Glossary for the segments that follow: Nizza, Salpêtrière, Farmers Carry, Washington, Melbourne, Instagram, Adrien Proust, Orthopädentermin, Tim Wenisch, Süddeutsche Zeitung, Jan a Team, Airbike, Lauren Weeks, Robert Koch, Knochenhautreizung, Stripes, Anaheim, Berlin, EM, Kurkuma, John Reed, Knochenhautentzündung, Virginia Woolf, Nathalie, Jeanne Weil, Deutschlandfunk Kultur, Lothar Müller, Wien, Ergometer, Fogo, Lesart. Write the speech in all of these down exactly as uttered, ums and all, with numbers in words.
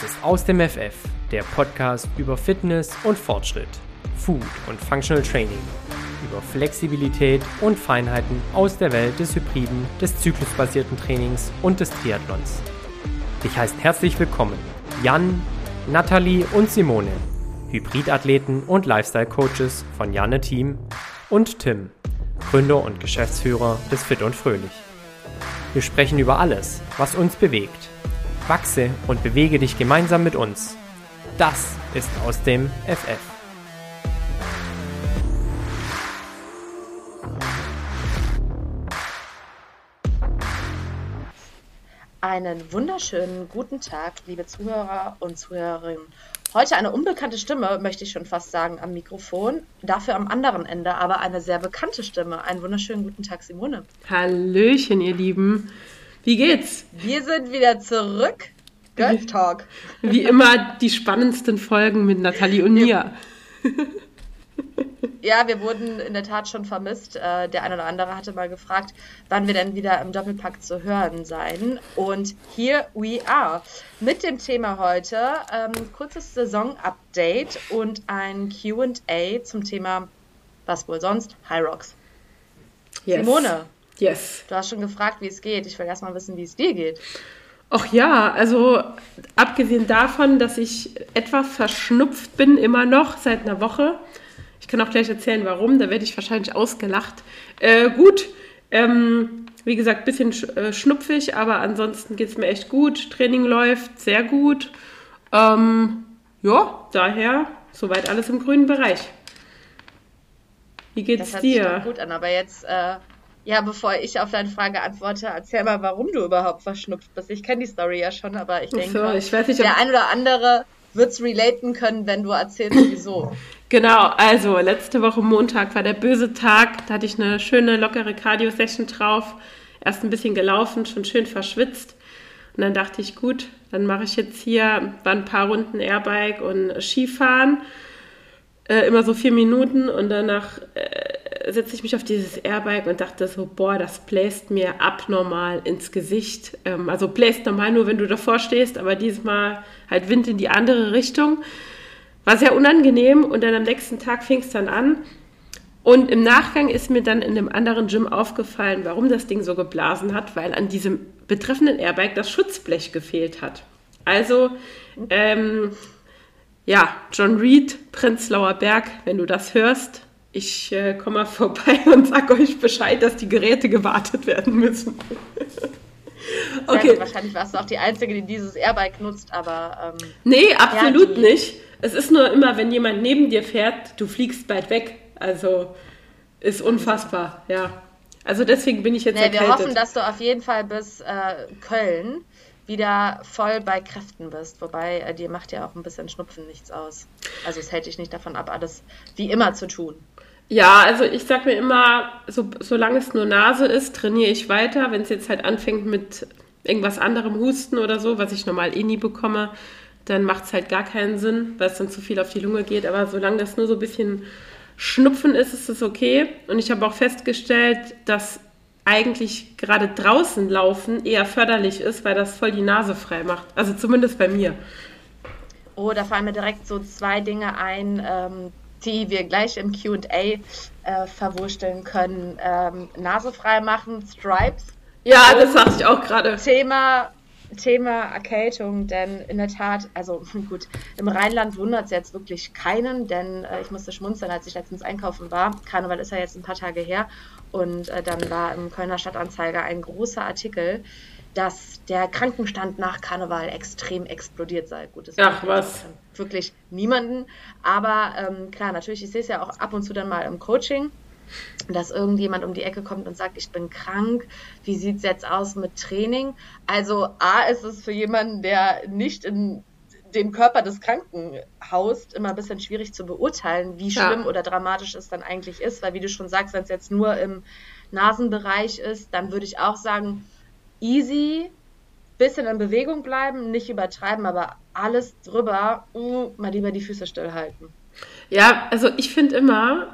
Das ist Aus dem F F, der Podcast über Fitness und Fortschritt, Food und Functional Training, über Flexibilität und Feinheiten aus der Welt des Hybriden, des zyklusbasierten Trainings und des Triathlons. Ich heiße herzlich willkommen Jan, Nathalie und Simone, Hybridathleten und Lifestyle-Coaches von Jan a Team, und Tim, Gründer und Geschäftsführer des Fit und Fröhlich. Wir sprechen über alles, was uns bewegt. Wachse und bewege dich gemeinsam mit uns. Das ist Aus dem F F. Einen wunderschönen guten Tag, liebe Zuhörer und Zuhörerinnen. Heute eine unbekannte Stimme, möchte ich schon fast sagen, am Mikrofon. Dafür am anderen Ende aber eine sehr bekannte Stimme. Einen wunderschönen guten Tag, Simone. Hallöchen, ihr Lieben. Wie geht's? Wir sind wieder zurück. Girls Talk. Wie immer die spannendsten Folgen mit Nathalie und mir. Ja, wir wurden in der Tat schon vermisst. Der eine oder andere hatte mal gefragt, wann wir denn wieder im Doppelpack zu hören seien. Und here we are. Mit dem Thema heute ähm, kurzes Saison-Update und ein Q und A zum Thema, was wohl sonst, Hyrox. Yes. Simone. Yes. Du hast schon gefragt, wie es geht. Ich will erst mal wissen, wie es dir geht. Ach ja, also abgesehen davon, dass ich etwas verschnupft bin, immer noch seit einer Woche. Ich kann auch gleich erzählen, warum. Da werde ich wahrscheinlich ausgelacht. Äh, gut, ähm, wie gesagt, ein bisschen sch- äh, schnupfig, aber ansonsten geht es mir echt gut. Training läuft sehr gut. Ähm, ja, daher soweit alles im grünen Bereich. Wie geht's das dir? Das hört sich gut an, aber jetzt... Äh Ja, bevor ich auf deine Frage antworte, erzähl mal, warum du überhaupt verschnupft bist. Ich kenne die Story ja schon, aber ich denke, so, ich weiß nicht, der ein oder andere wird es relaten können, wenn du erzählst, wieso. Genau, also letzte Woche Montag war der böse Tag. Da hatte ich eine schöne, lockere Cardio-Session drauf. Erst ein bisschen gelaufen, schon schön verschwitzt. Und dann dachte ich, gut, dann mache ich jetzt hier, waren ein paar Runden Airbike und Skifahren. Äh, immer so vier Minuten und danach... Äh, setze ich mich auf dieses Airbike und dachte so, boah, das bläst mir abnormal ins Gesicht. Ähm, also bläst normal nur, wenn du davor stehst, aber diesmal halt Wind in die andere Richtung. War sehr unangenehm und dann am nächsten Tag fing es dann an. Und im Nachgang ist mir dann in einem anderen Gym aufgefallen, warum das Ding so geblasen hat, weil an diesem betreffenden Airbike das Schutzblech gefehlt hat. Also, ähm, ja, John Reed, Prenzlauer Berg, wenn du das hörst, ich äh, komme mal vorbei und sage euch Bescheid, dass die Geräte gewartet werden müssen. Okay. Ja, wahrscheinlich warst du auch die Einzige, die dieses Airbike nutzt, aber... Ähm, nee, absolut ja, nicht. Es ist nur immer, wenn jemand neben dir fährt, du fliegst weit weg. Also ist unfassbar, ja. Also deswegen bin ich jetzt nee, erkältet. Wir hoffen, dass du auf jeden Fall bis äh, Köln wieder voll bei Kräften bist. Wobei, äh, dir macht ja auch ein bisschen Schnupfen nichts aus. Also es hält dich nicht davon ab, alles wie immer zu tun. Ja, also ich sag mir immer, so, solange es nur Nase ist, trainiere ich weiter. Wenn es jetzt halt anfängt mit irgendwas anderem, Husten oder so, was ich normal eh nie bekomme, dann macht es halt gar keinen Sinn, weil es dann zu viel auf die Lunge geht. Aber solange das nur so ein bisschen Schnupfen ist, ist es okay. Und ich habe auch festgestellt, dass eigentlich gerade draußen laufen eher förderlich ist, weil das voll die Nase frei macht. Also zumindest bei mir. Oh, da fallen mir direkt so zwei Dinge ein, ähm die wir gleich im Q und A äh, verwursteln können. Ähm, Nase frei machen, Stripes. Ja, das sagte ich auch gerade. Thema, Thema Erkältung, denn in der Tat, also gut, im Rheinland wundert es jetzt wirklich keinen, denn äh, ich musste schmunzeln, als ich letztens einkaufen war. Karneval ist ja jetzt ein paar Tage her. Und äh, dann war im Kölner Stadtanzeiger ein großer Artikel, dass der Krankenstand nach Karneval extrem explodiert sei. Gut, das Ach, was? Wirklich niemanden. Aber ähm, klar, natürlich, ich sehe es ja auch ab und zu dann mal im Coaching, dass irgendjemand um die Ecke kommt und sagt, ich bin krank, wie sieht es jetzt aus mit Training? Also A ist es für jemanden, der nicht in dem Körper des Kranken haust, immer ein bisschen schwierig zu beurteilen, wie schlimm ja. oder dramatisch es dann eigentlich ist. Weil wie du schon sagst, wenn es jetzt nur im Nasenbereich ist, dann würde ich auch sagen, easy, bisschen in Bewegung bleiben, nicht übertreiben, aber alles drüber, uh, mal lieber die Füße stillhalten. Ja, also ich finde immer,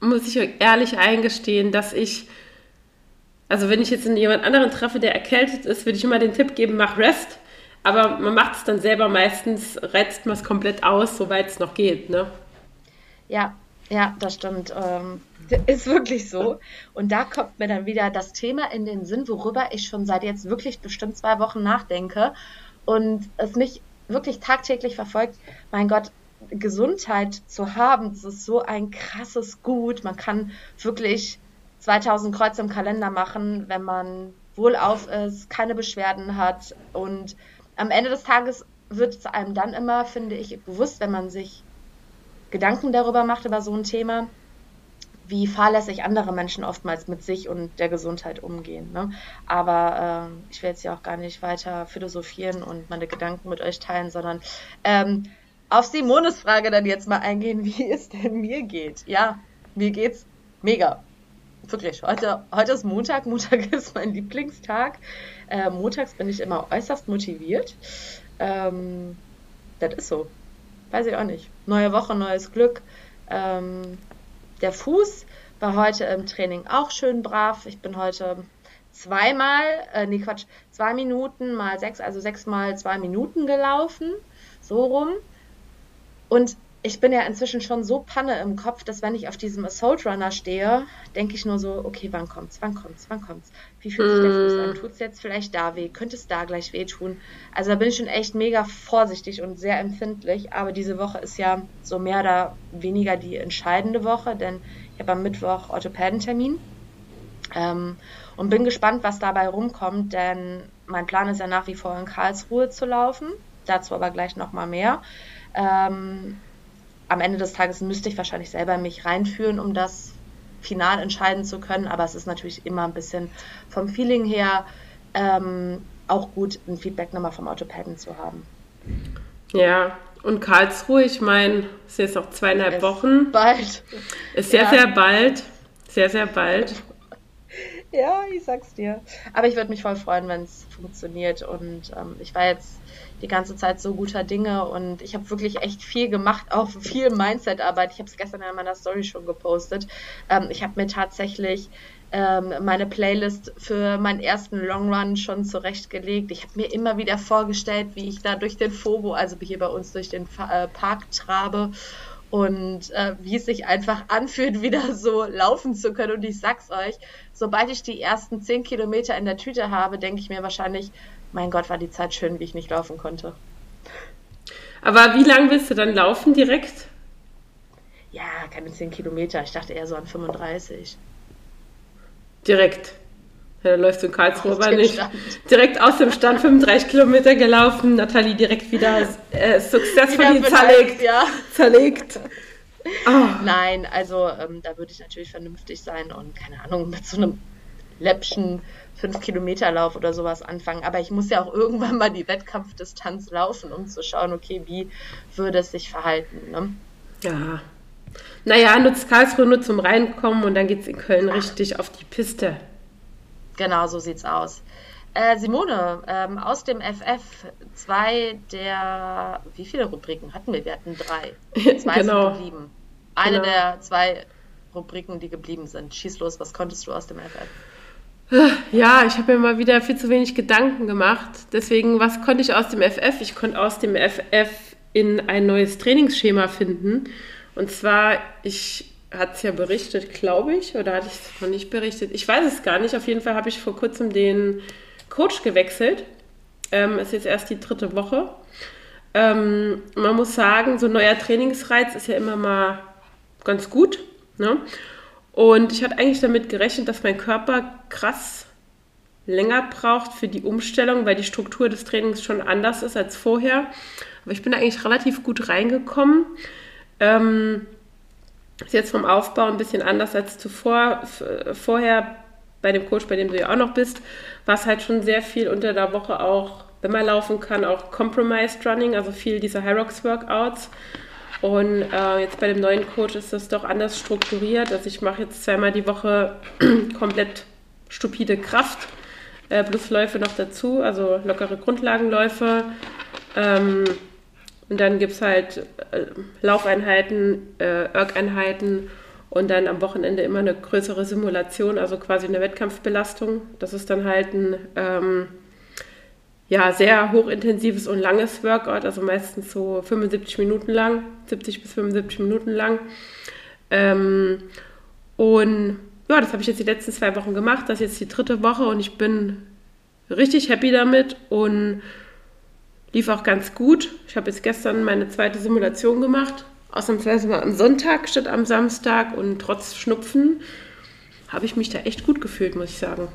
muss ich ehrlich eingestehen, dass ich, also wenn ich jetzt jemand anderen treffe, der erkältet ist, würde ich immer den Tipp geben, mach Rest. Aber man macht es dann selber meistens, reizt man es komplett aus, soweit es noch geht, ne? Ja, ja, das stimmt. Ähm, ist wirklich so. Und da kommt mir dann wieder das Thema in den Sinn, worüber ich schon seit jetzt wirklich bestimmt zwei Wochen nachdenke und es mich wirklich tagtäglich verfolgt. Mein Gott, Gesundheit zu haben, das ist so ein krasses Gut. Man kann wirklich zweitausend Kreuze im Kalender machen, wenn man wohlauf ist, keine Beschwerden hat und am Ende des Tages wird es einem dann immer, finde ich, bewusst, wenn man sich Gedanken darüber macht, über so ein Thema, wie fahrlässig andere Menschen oftmals mit sich und der Gesundheit umgehen. Ne? Aber äh, ich will jetzt ja auch gar nicht weiter philosophieren und meine Gedanken mit euch teilen, sondern ähm, auf Simones Frage dann jetzt mal eingehen, wie es denn mir geht. Ja, mir geht's mega. Wirklich, heute, heute ist Montag. Montag ist mein Lieblingstag. Äh, montags bin ich immer äußerst motiviert. Ähm, das ist so. Weiß ich auch nicht. Neue Woche, neues Glück. Ähm, der Fuß war heute im Training auch schön brav. Ich bin heute zweimal, äh, nee Quatsch, zwei Minuten mal sechs, also sechs mal zwei Minuten gelaufen. So rum. Und ich bin ja inzwischen schon so Panne im Kopf, dass wenn ich auf diesem Assault Runner stehe, denke ich nur so, okay, wann kommt's, wann kommt's, wann kommt's? Wie fühlt sich der Fuß an? Tut's jetzt vielleicht da weh? Könnte es da gleich weh tun? Also da bin ich schon echt mega vorsichtig und sehr empfindlich, aber diese Woche ist ja so mehr oder weniger die entscheidende Woche, denn ich habe am Mittwoch Orthopädentermin ähm, und bin gespannt, was dabei rumkommt, denn mein Plan ist ja nach wie vor in Karlsruhe zu laufen, dazu aber gleich nochmal mehr. Ähm, Am Ende des Tages müsste ich wahrscheinlich selber mich reinführen, um das final entscheiden zu können. Aber es ist natürlich immer ein bisschen vom Feeling her ähm, auch gut, ein Feedback nochmal vom Orthopäden zu haben. Ja, und Karlsruhe, ich meine, es ist jetzt auch zweieinhalb ist Wochen. Bald. Ist sehr, ja. sehr bald. Sehr, sehr bald. Ja, ich sag's dir. Aber ich würde mich voll freuen, wenn es funktioniert. Und ähm, ich war jetzt die ganze Zeit so guter Dinge und ich habe wirklich echt viel gemacht, auch viel Mindset-Arbeit. Ich habe es gestern in meiner Story schon gepostet. Ähm, ich habe mir tatsächlich ähm, meine Playlist für meinen ersten Long Run schon zurechtgelegt. Ich habe mir immer wieder vorgestellt, wie ich da durch den Fogo, also hier bei uns durch den Fa- äh, Park trabe und äh, wie es sich einfach anfühlt, wieder so laufen zu können. Und ich sag's euch, sobald ich die ersten zehn Kilometer in der Tüte habe, denke ich mir wahrscheinlich, mein Gott, war die Zeit schön, wie ich nicht laufen konnte. Aber wie lang willst du dann laufen direkt? Ja, keine zehn Kilometer. Ich dachte eher so an fünfunddreißig. Direkt. Ja, dann läufst du in Karlsruhe aber nicht. Stand. Direkt aus dem Stand fünfunddreißig Kilometer gelaufen. Nathalie direkt wieder äh, successfully zerlegt. Ja. Zerlegt. Oh. Nein, also ähm, da würde ich natürlich vernünftig sein und keine Ahnung, mit so einem läppchen fünf-Kilometer-Lauf oder sowas anfangen. Aber ich muss ja auch irgendwann mal die Wettkampfdistanz laufen, um zu schauen, okay, wie würde es sich verhalten. Ne? Ja. Naja, nutzt Karlsruhe nur zum Reinkommen und dann geht es in Köln Ach. richtig auf die Piste. Genau, so sieht's aus. Äh, Simone, ähm, aus dem F F, zwei der, wie viele Rubriken hatten wir? Wir hatten drei. Zwei genau. sind geblieben. Eine genau. der zwei Rubriken, die geblieben sind. Schieß los, was konntest du aus dem F F? Ja, ich habe mir mal wieder viel zu wenig Gedanken gemacht. Deswegen, was konnte ich aus dem F F? Ich konnte aus dem F F in ein neues Trainingsschema finden. Und zwar, ich hatte es ja berichtet, glaube ich, oder hatte ich es noch nicht berichtet? Ich weiß es gar nicht. Auf jeden Fall habe ich vor kurzem den Coach gewechselt. Ähm, es ist jetzt erst die dritte Woche. Ähm, man muss sagen, so ein neuer Trainingsreiz ist ja immer mal ganz gut, ne? Und ich hatte eigentlich damit gerechnet, dass mein Körper krass länger braucht für die Umstellung, weil die Struktur des Trainings schon anders ist als vorher. Aber ich bin da eigentlich relativ gut reingekommen. Ähm, ist jetzt vom Aufbau ein bisschen anders als zuvor. F- vorher bei dem Coach, bei dem du ja auch noch bist, war es halt schon sehr viel unter der Woche auch, wenn man laufen kann, auch Compromised Running, also viel dieser Hyrox Workouts. Und äh, jetzt bei dem neuen Coach ist das doch anders strukturiert. Also ich mache jetzt zweimal die Woche komplett stupide Kraft, äh, plus Läufe noch dazu, also lockere Grundlagenläufe. Ähm, und dann gibt es halt äh, Laufeinheiten, äh, Erg-Einheiten und dann am Wochenende immer eine größere Simulation, also quasi eine Wettkampfbelastung. Das ist dann halt ein ähm, ja, sehr hochintensives und langes Workout, also meistens so fünfundsiebzig Minuten lang, siebzig bis fünfundsiebzig Minuten lang. Ähm, und ja, das habe ich jetzt die letzten zwei Wochen gemacht, das ist jetzt die dritte Woche und ich bin richtig happy damit und lief auch ganz gut. Ich habe jetzt gestern meine zweite Simulation gemacht, ausnahmsweise mal am Sonntag statt am Samstag, und trotz Schnupfen habe ich mich da echt gut gefühlt, muss ich sagen.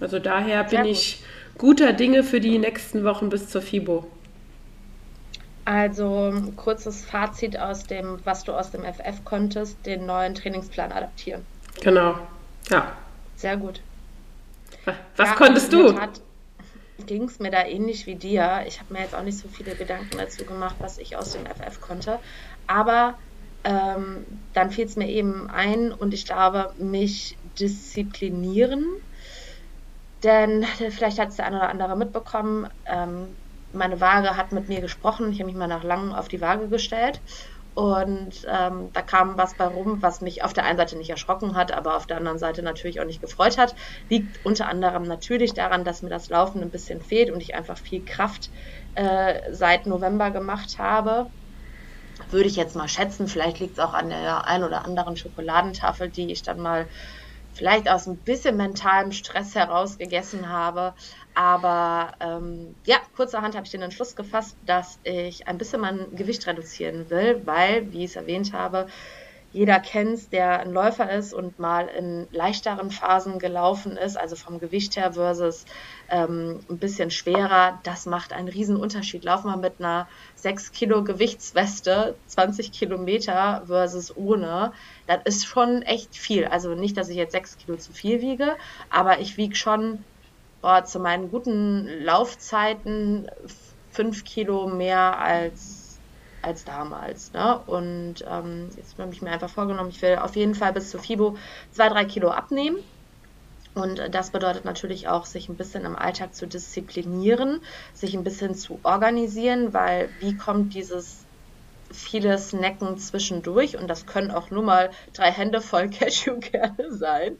Also daher bin ich guter Dinge für die nächsten Wochen bis zur FIBO. Also kurzes Fazit aus dem, was du aus dem F F konntest, den neuen Trainingsplan adaptieren. Genau, ja. Sehr gut. Was ja, konntest du? Ging es mir da ähnlich wie dir. Ich habe mir jetzt auch nicht so viele Gedanken dazu gemacht, was ich aus dem F F konnte. Aber ähm, dann fiel es mir eben ein und ich glaube, mich disziplinieren. Denn vielleicht hat es der eine oder andere mitbekommen, ähm, meine Waage hat mit mir gesprochen. Ich habe mich mal nach langem auf die Waage gestellt. Und ähm, da kam was bei rum, was mich auf der einen Seite nicht erschrocken hat, aber auf der anderen Seite natürlich auch nicht gefreut hat. Liegt unter anderem natürlich daran, dass mir das Laufen ein bisschen fehlt und ich einfach viel Kraft äh, seit November gemacht habe. Würde ich jetzt mal schätzen, vielleicht liegt es auch an der ein oder anderen Schokoladentafel, die ich dann mal vielleicht aus ein bisschen mentalem Stress heraus gegessen habe. Aber ähm, ja, kurzerhand habe ich den Entschluss gefasst, dass ich ein bisschen mein Gewicht reduzieren will, weil, wie ich es erwähnt habe, jeder kennt es, der ein Läufer ist und mal in leichteren Phasen gelaufen ist, also vom Gewicht her versus ähm, ein bisschen schwerer. Das macht einen riesen Unterschied. Lauf mal mit einer sechs Kilo Gewichtsweste zwanzig Kilometer versus ohne. Das ist schon echt viel. Also nicht, dass ich jetzt sechs Kilo zu viel wiege, aber ich wiege schon boah, zu meinen guten Laufzeiten fünf Kilo mehr als als damals, ne? Und ähm, jetzt habe ich mir einfach vorgenommen, ich will auf jeden Fall bis zur FIBO zwei, drei Kilo abnehmen. Und äh, das bedeutet natürlich auch, sich ein bisschen im Alltag zu disziplinieren, sich ein bisschen zu organisieren, weil wie kommt dieses viele Snacken zwischendurch? Und das können auch nur mal drei Hände voll Cashewkerne sein.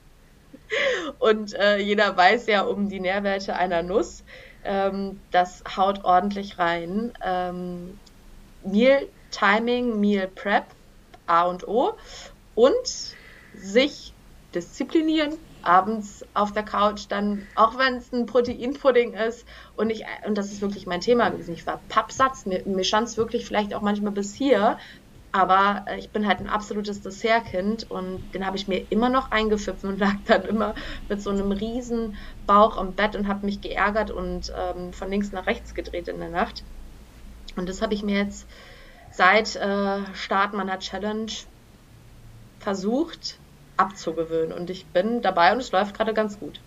Und äh, jeder weiß ja um die Nährwerte einer Nuss. Ähm, das haut ordentlich rein. Ähm, Meal Timing, Meal Prep, A und O, und sich disziplinieren, abends auf der Couch dann, auch wenn es ein Proteinpudding ist, und ich, und das ist wirklich mein Thema gewesen, ich war Pappsatz, mir, mir stand es wirklich vielleicht auch manchmal bis hier, aber ich bin halt ein absolutes Dessertkind und den habe ich mir immer noch eingepfiffen und lag dann immer mit so einem riesen Bauch im Bett und habe mich geärgert und ähm, von links nach rechts gedreht in der Nacht. Und das habe ich mir jetzt seit äh, Start meiner Challenge versucht abzugewöhnen. Und ich bin dabei und es läuft gerade ganz gut.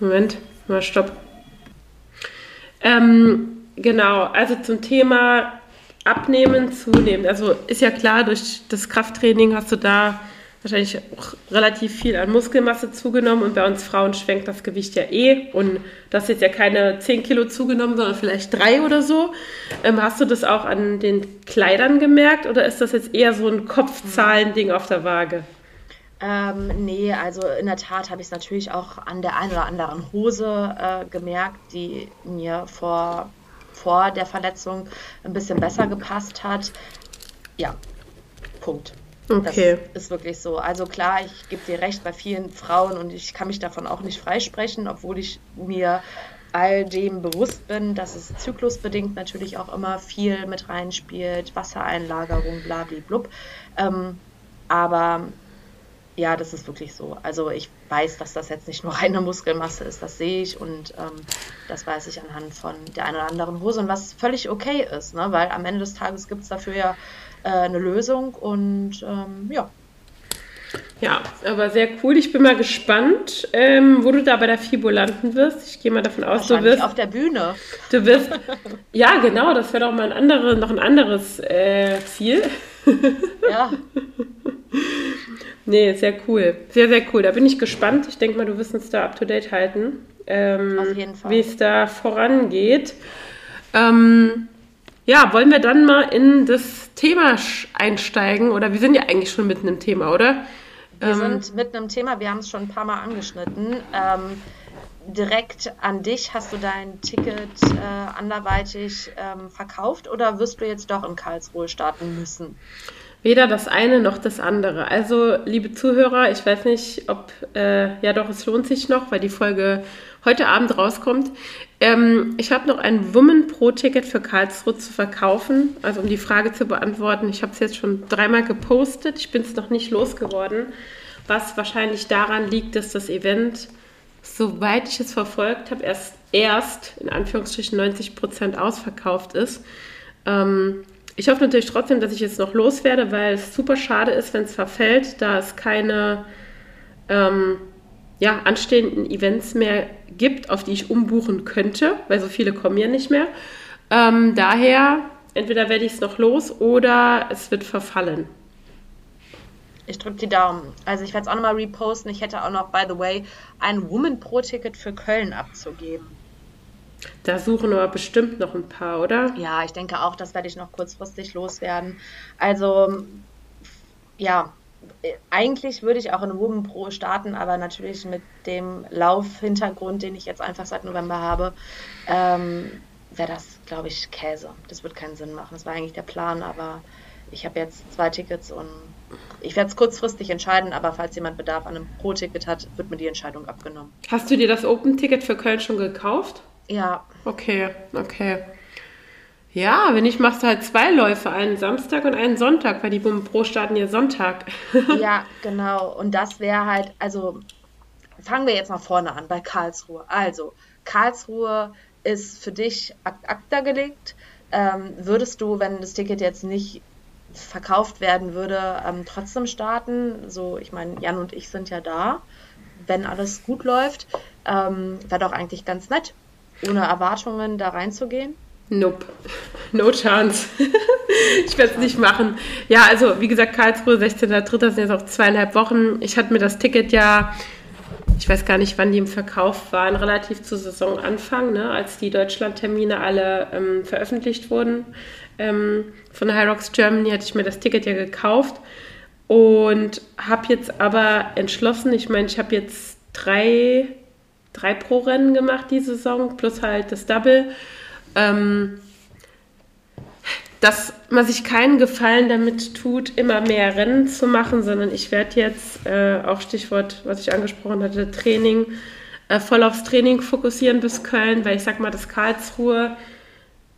Moment, mal stopp. Ähm, genau, also zum Thema Abnehmen, Zunehmen. Also ist ja klar, durch das Krafttraining hast du da wahrscheinlich auch relativ viel an Muskelmasse zugenommen, und bei uns Frauen schwenkt das Gewicht ja eh, und das ist jetzt ja keine zehn Kilo zugenommen, sondern vielleicht drei oder so. Ähm, hast du das auch an den Kleidern gemerkt, oder ist das jetzt eher so ein Kopfzahlending auf der Waage? Ähm, nee, also in der Tat habe ich es natürlich auch an der einen oder anderen Hose äh, gemerkt, die mir vor, vor der Verletzung ein bisschen besser gepasst hat. Ja, Punkt. Okay. Das ist wirklich so. Also klar, ich gebe dir recht bei vielen Frauen und ich kann mich davon auch nicht freisprechen, obwohl ich mir all dem bewusst bin, dass es zyklusbedingt natürlich auch immer viel mit reinspielt, Wassereinlagerung, blablablub. Ähm, aber ja, das ist wirklich so. Also ich weiß, dass das jetzt nicht nur reine Muskelmasse ist, das sehe ich, und ähm, das weiß ich anhand von der einen oder anderen Hose, und was völlig okay ist, ne? Weil am Ende des Tages gibt es dafür ja eine Lösung, und ähm, ja. Ja, aber sehr cool. Ich bin mal gespannt, ähm, wo du da bei der FIBO landen wirst. Ich gehe mal davon aus, du wirst auf der Bühne. Du wirst, ja genau, das wäre doch mal ein andere, noch ein anderes äh, Ziel. Ja. Nee, sehr cool. Sehr, sehr cool. Da bin ich gespannt. Ich denke mal, du wirst uns da up to date halten. Ähm, auf jeden Fall. Wie es da vorangeht. Ähm, Ja, wollen wir dann mal in das Thema einsteigen? Oder wir sind ja eigentlich schon mitten im Thema, oder? Wir ähm, sind mitten im Thema, wir haben es schon ein paar Mal angeschnitten. Ähm, direkt an dich? Hast du dein Ticket äh, anderweitig ähm, verkauft oder wirst du jetzt doch in Karlsruhe starten müssen? Weder das eine noch das andere. Also, liebe Zuhörer, ich weiß nicht, ob, äh, ja doch, es lohnt sich noch, weil die Folge heute Abend rauskommt. Ähm, ich habe noch ein Woman Pro Ticket für Karlsruhe zu verkaufen, also um die Frage zu beantworten. Ich habe es jetzt schon dreimal gepostet, ich bin es noch nicht losgeworden, was wahrscheinlich daran liegt, dass das Event, soweit ich es verfolgt habe, erst, erst in Anführungsstrichen neunzig Prozent ausverkauft ist. Ähm, Ich hoffe natürlich trotzdem, dass ich jetzt noch loswerde, weil es super schade ist, wenn es verfällt, da es keine ähm, ja, anstehenden Events mehr gibt, auf die ich umbuchen könnte, weil so viele kommen ja nicht mehr. Ähm, daher, entweder werde ich es noch los oder es wird verfallen. Ich drücke die Daumen. Also ich werde es auch nochmal reposten. Ich hätte auch noch, by the way, ein Woman Pro Ticket für Köln abzugeben. Da suchen aber bestimmt noch ein paar, oder? Ja, ich denke auch, das werde ich noch kurzfristig loswerden. Also, ja, eigentlich würde ich auch in Women Pro starten, aber natürlich mit dem Laufhintergrund, den ich jetzt einfach seit November habe, ähm, wäre das, glaube ich, Käse. Das wird keinen Sinn machen. Das war eigentlich der Plan, aber ich habe jetzt zwei Tickets und ich werde es kurzfristig entscheiden, aber falls jemand Bedarf an einem Pro-Ticket hat, wird mir die Entscheidung abgenommen. Hast du dir das Open-Ticket für Köln schon gekauft? Ja. Okay, okay. Ja, wenn nicht, machst du halt zwei Läufe, einen Samstag und einen Sonntag, weil die Women Pro starten ja Sonntag. Ja, genau. Und das wäre halt, also fangen wir jetzt mal vorne an bei Karlsruhe. Also, Karlsruhe ist für dich ad acta gelegt. Ähm, würdest du, wenn das Ticket jetzt nicht verkauft werden würde, ähm, trotzdem starten? So, ich meine, Jan und ich sind ja da, wenn alles gut läuft. Ähm, wäre doch eigentlich ganz nett. Ohne Erwartungen da reinzugehen? Nope. No chance. Ich werde es nicht machen. Ja, also wie gesagt, Karlsruhe, sechzehnter dritter sind jetzt auch zweieinhalb Wochen. Ich hatte mir das Ticket ja, ich weiß gar nicht, wann die im Verkauf waren, relativ zu Saisonanfang, ne, als die Deutschlandtermine alle ähm, veröffentlicht wurden. Ähm, von Hyrox Germany hatte ich mir das Ticket ja gekauft und habe jetzt aber entschlossen, ich meine, ich habe jetzt drei... drei Pro-Rennen gemacht die Saison, plus halt das Double, ähm, dass man sich keinen Gefallen damit tut, immer mehr Rennen zu machen, sondern ich werde jetzt, äh, auch Stichwort, was ich angesprochen hatte, Training, äh, voll aufs Training fokussieren bis Köln, weil ich sag mal, das Karlsruhe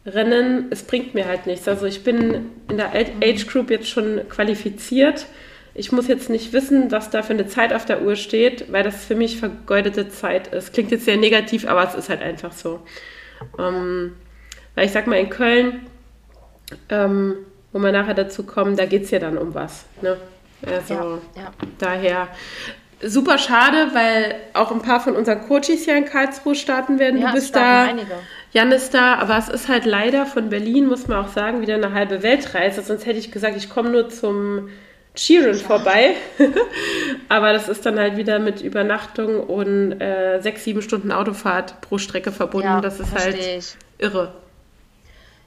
Rennen, es bringt mir halt nichts. Also ich bin in der Age Group jetzt schon qualifiziert. Ich muss jetzt nicht wissen, was da für eine Zeit auf der Uhr steht, weil das für mich vergeudete Zeit ist. Klingt jetzt sehr negativ, aber es ist halt einfach so. Ähm, weil ich sag mal, in Köln, ähm, wo wir nachher dazu kommen, da geht es ja dann um was. Ne? Also ja, ja. Daher super schade, weil auch ein paar von unseren Coaches hier in Karlsruhe starten werden. Ja, du bist da, einige. Jan ist da, aber es ist halt leider von Berlin, muss man auch sagen, wieder eine halbe Weltreise. Sonst hätte ich gesagt, ich komme nur zum Cheeren vorbei, aber das ist dann halt wieder mit Übernachtung und äh, sechs, sieben Stunden Autofahrt pro Strecke verbunden, ja, das ist halt ich. Irre.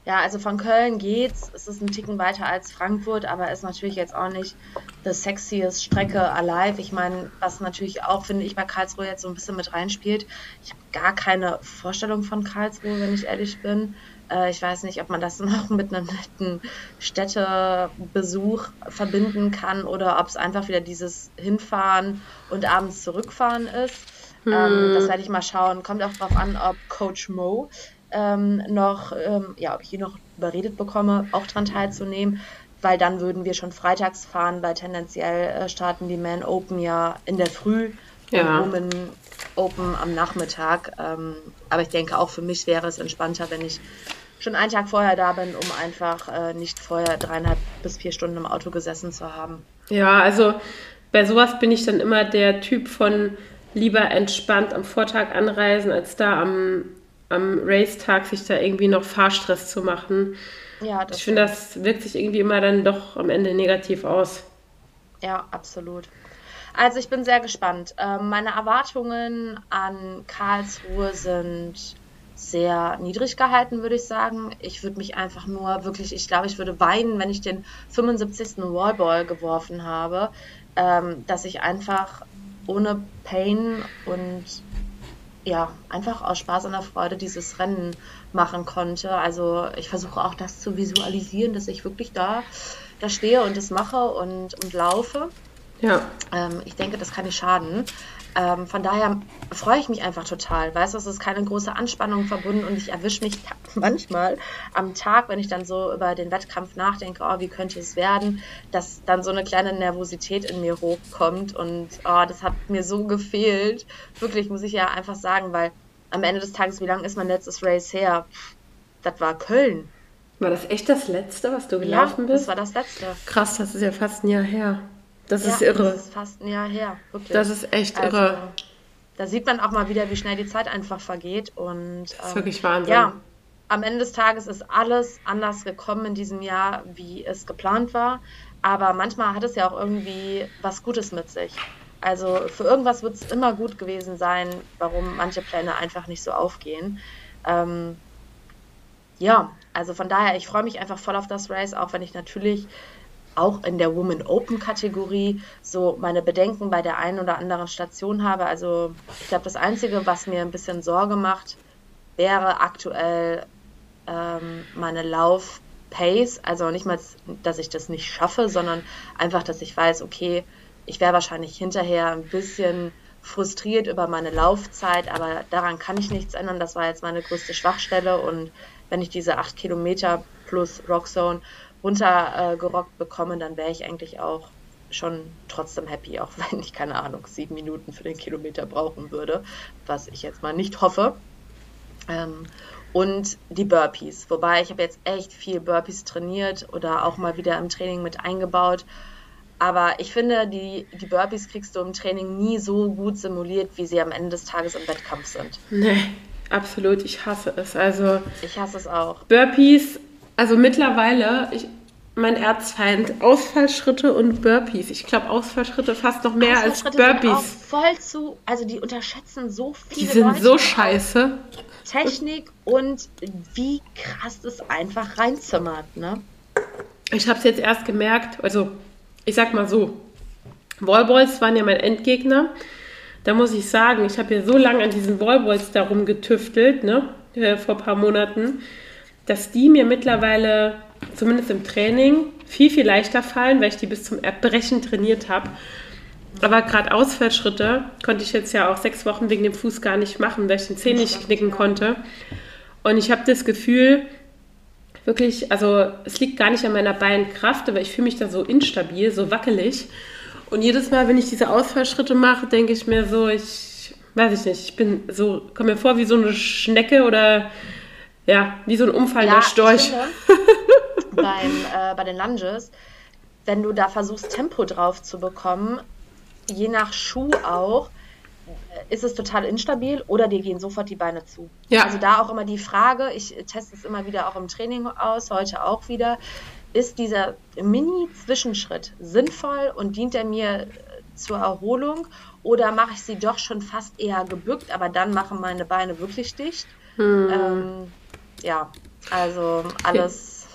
Ja, also von Köln geht's, es ist ein Ticken weiter als Frankfurt, aber ist natürlich jetzt auch nicht the sexiest Strecke alive. Ich meine, was natürlich auch, finde ich, bei Karlsruhe jetzt so ein bisschen mit reinspielt, ich habe gar keine Vorstellung von Karlsruhe, wenn ich ehrlich bin. Ich weiß nicht, ob man das noch mit einem netten Städtebesuch verbinden kann oder ob es einfach wieder dieses Hinfahren und abends zurückfahren ist. Hm. Ähm, das werde ich mal schauen. Kommt auch darauf an, ob Coach Mo ähm, noch, ähm, ja, ob ich ihn noch überredet bekomme, auch daran teilzunehmen, weil dann würden wir schon freitags fahren, weil tendenziell äh, starten die Men Open ja in der Früh. Ja. Und Women Open am Nachmittag. Ähm, aber ich denke, auch für mich wäre es entspannter, wenn ich schon einen Tag vorher da bin, um einfach äh, nicht vorher dreieinhalb bis vier Stunden im Auto gesessen zu haben. Ja, also bei sowas bin ich dann immer der Typ von lieber entspannt am Vortag anreisen, als da am, am Racetag sich da irgendwie noch Fahrstress zu machen. Ja, das ich finde, das wirkt sich irgendwie immer dann doch am Ende negativ aus. Ja, absolut. Also ich bin sehr gespannt. Meine Erwartungen an Karlsruhe sind sehr niedrig gehalten, würde ich sagen. Ich würde mich einfach nur wirklich, ich glaube, ich würde weinen, wenn ich den fünfundsiebzigsten Wallball geworfen habe, dass ich einfach ohne Pain und ja, einfach aus Spaß und der Freude dieses Rennen machen konnte. Also ich versuche auch das zu visualisieren, dass ich wirklich da, da stehe und das mache und, und laufe. Ja. Ähm, ich denke, das kann nicht schaden. Ähm, von daher freue ich mich einfach total. Weißt du, es ist keine große Anspannung verbunden und ich erwische mich manchmal am Tag, wenn ich dann so über den Wettkampf nachdenke, oh, wie könnte es werden, dass dann so eine kleine Nervosität in mir hochkommt und oh, das hat mir so gefehlt. Wirklich, muss ich ja einfach sagen, weil am Ende des Tages, wie lang ist mein letztes Race her? Das war Köln. War das echt das Letzte, was du gelaufen bist? Ja, das war das Letzte. Krass, das ist ja fast ein Jahr her. Das ja, ist irre. Das ist fast ein Jahr her, wirklich. Das ist echt also, irre. Da sieht man auch mal wieder, wie schnell die Zeit einfach vergeht. Und, das ist ähm, wirklich Wahnsinn. Ja, am Ende des Tages ist alles anders gekommen in diesem Jahr, wie es geplant war. Aber manchmal hat es ja auch irgendwie was Gutes mit sich. Also für irgendwas wird es immer gut gewesen sein, warum manche Pläne einfach nicht so aufgehen. Ähm, ja, also von daher, ich freue mich einfach voll auf das Race, auch wenn ich natürlich auch in der Women Open Kategorie so meine Bedenken bei der einen oder anderen Station habe. Also ich glaube, das Einzige, was mir ein bisschen Sorge macht, wäre aktuell ähm, meine Lauf-Pace. Also nicht mal, dass ich das nicht schaffe, sondern einfach, dass ich weiß, okay, ich wäre wahrscheinlich hinterher ein bisschen frustriert über meine Laufzeit, aber daran kann ich nichts ändern. Das war jetzt meine größte Schwachstelle und wenn ich diese acht Kilometer plus Rockzone runtergerockt äh, bekommen, dann wäre ich eigentlich auch schon trotzdem happy, auch wenn ich, keine Ahnung, sieben Minuten für den Kilometer brauchen würde, was ich jetzt mal nicht hoffe. Ähm, und die Burpees, wobei ich habe jetzt echt viel Burpees trainiert oder auch mal wieder im Training mit eingebaut, aber ich finde, die, die Burpees kriegst du im Training nie so gut simuliert, wie sie am Ende des Tages im Wettkampf sind. Nee, absolut, ich hasse es. Also ich hasse es auch. Burpees, also mittlerweile, ich, mein Erzfeind, Ausfallschritte und Burpees. Ich glaube, Ausfallschritte fast noch mehr als Burpees. Sind auch voll zu, also die unterschätzen so viele Leute. Die sind Leute so scheiße. Technik und wie krass das einfach reinzimmert, ne? Ich habe es jetzt erst gemerkt, also ich sag mal so, Wallballs waren ja mein Endgegner. Da muss ich sagen, ich habe ja so lange an diesen Wallballs darum getüftelt, ne, vor ein paar Monaten, dass die mir mittlerweile, zumindest im Training, viel, viel leichter fallen, weil ich die bis zum Erbrechen trainiert habe. Aber gerade Ausfallschritte konnte ich jetzt ja auch sechs Wochen wegen dem Fuß gar nicht machen, weil ich den Zeh nicht knicken konnte. Und ich habe das Gefühl, wirklich, also es liegt gar nicht an meiner Beinkraft, aber ich fühle mich da so instabil, so wackelig. Und jedes Mal, wenn ich diese Ausfallschritte mache, denke ich mir so, ich weiß ich nicht, ich bin so, komme mir vor wie so eine Schnecke oder ja, wie so ein umfallender ja, Storch. Finde, beim, äh, bei den Lunges, wenn du da versuchst, Tempo drauf zu bekommen, je nach Schuh auch, ist es total instabil oder dir gehen sofort die Beine zu. Ja. Also da auch immer die Frage, ich teste es immer wieder auch im Training aus, heute auch wieder, ist dieser Mini-Zwischenschritt sinnvoll und dient er mir zur Erholung oder mache ich sie doch schon fast eher gebückt, aber dann machen meine Beine wirklich dicht? Hm. Ähm, Ja, also alles.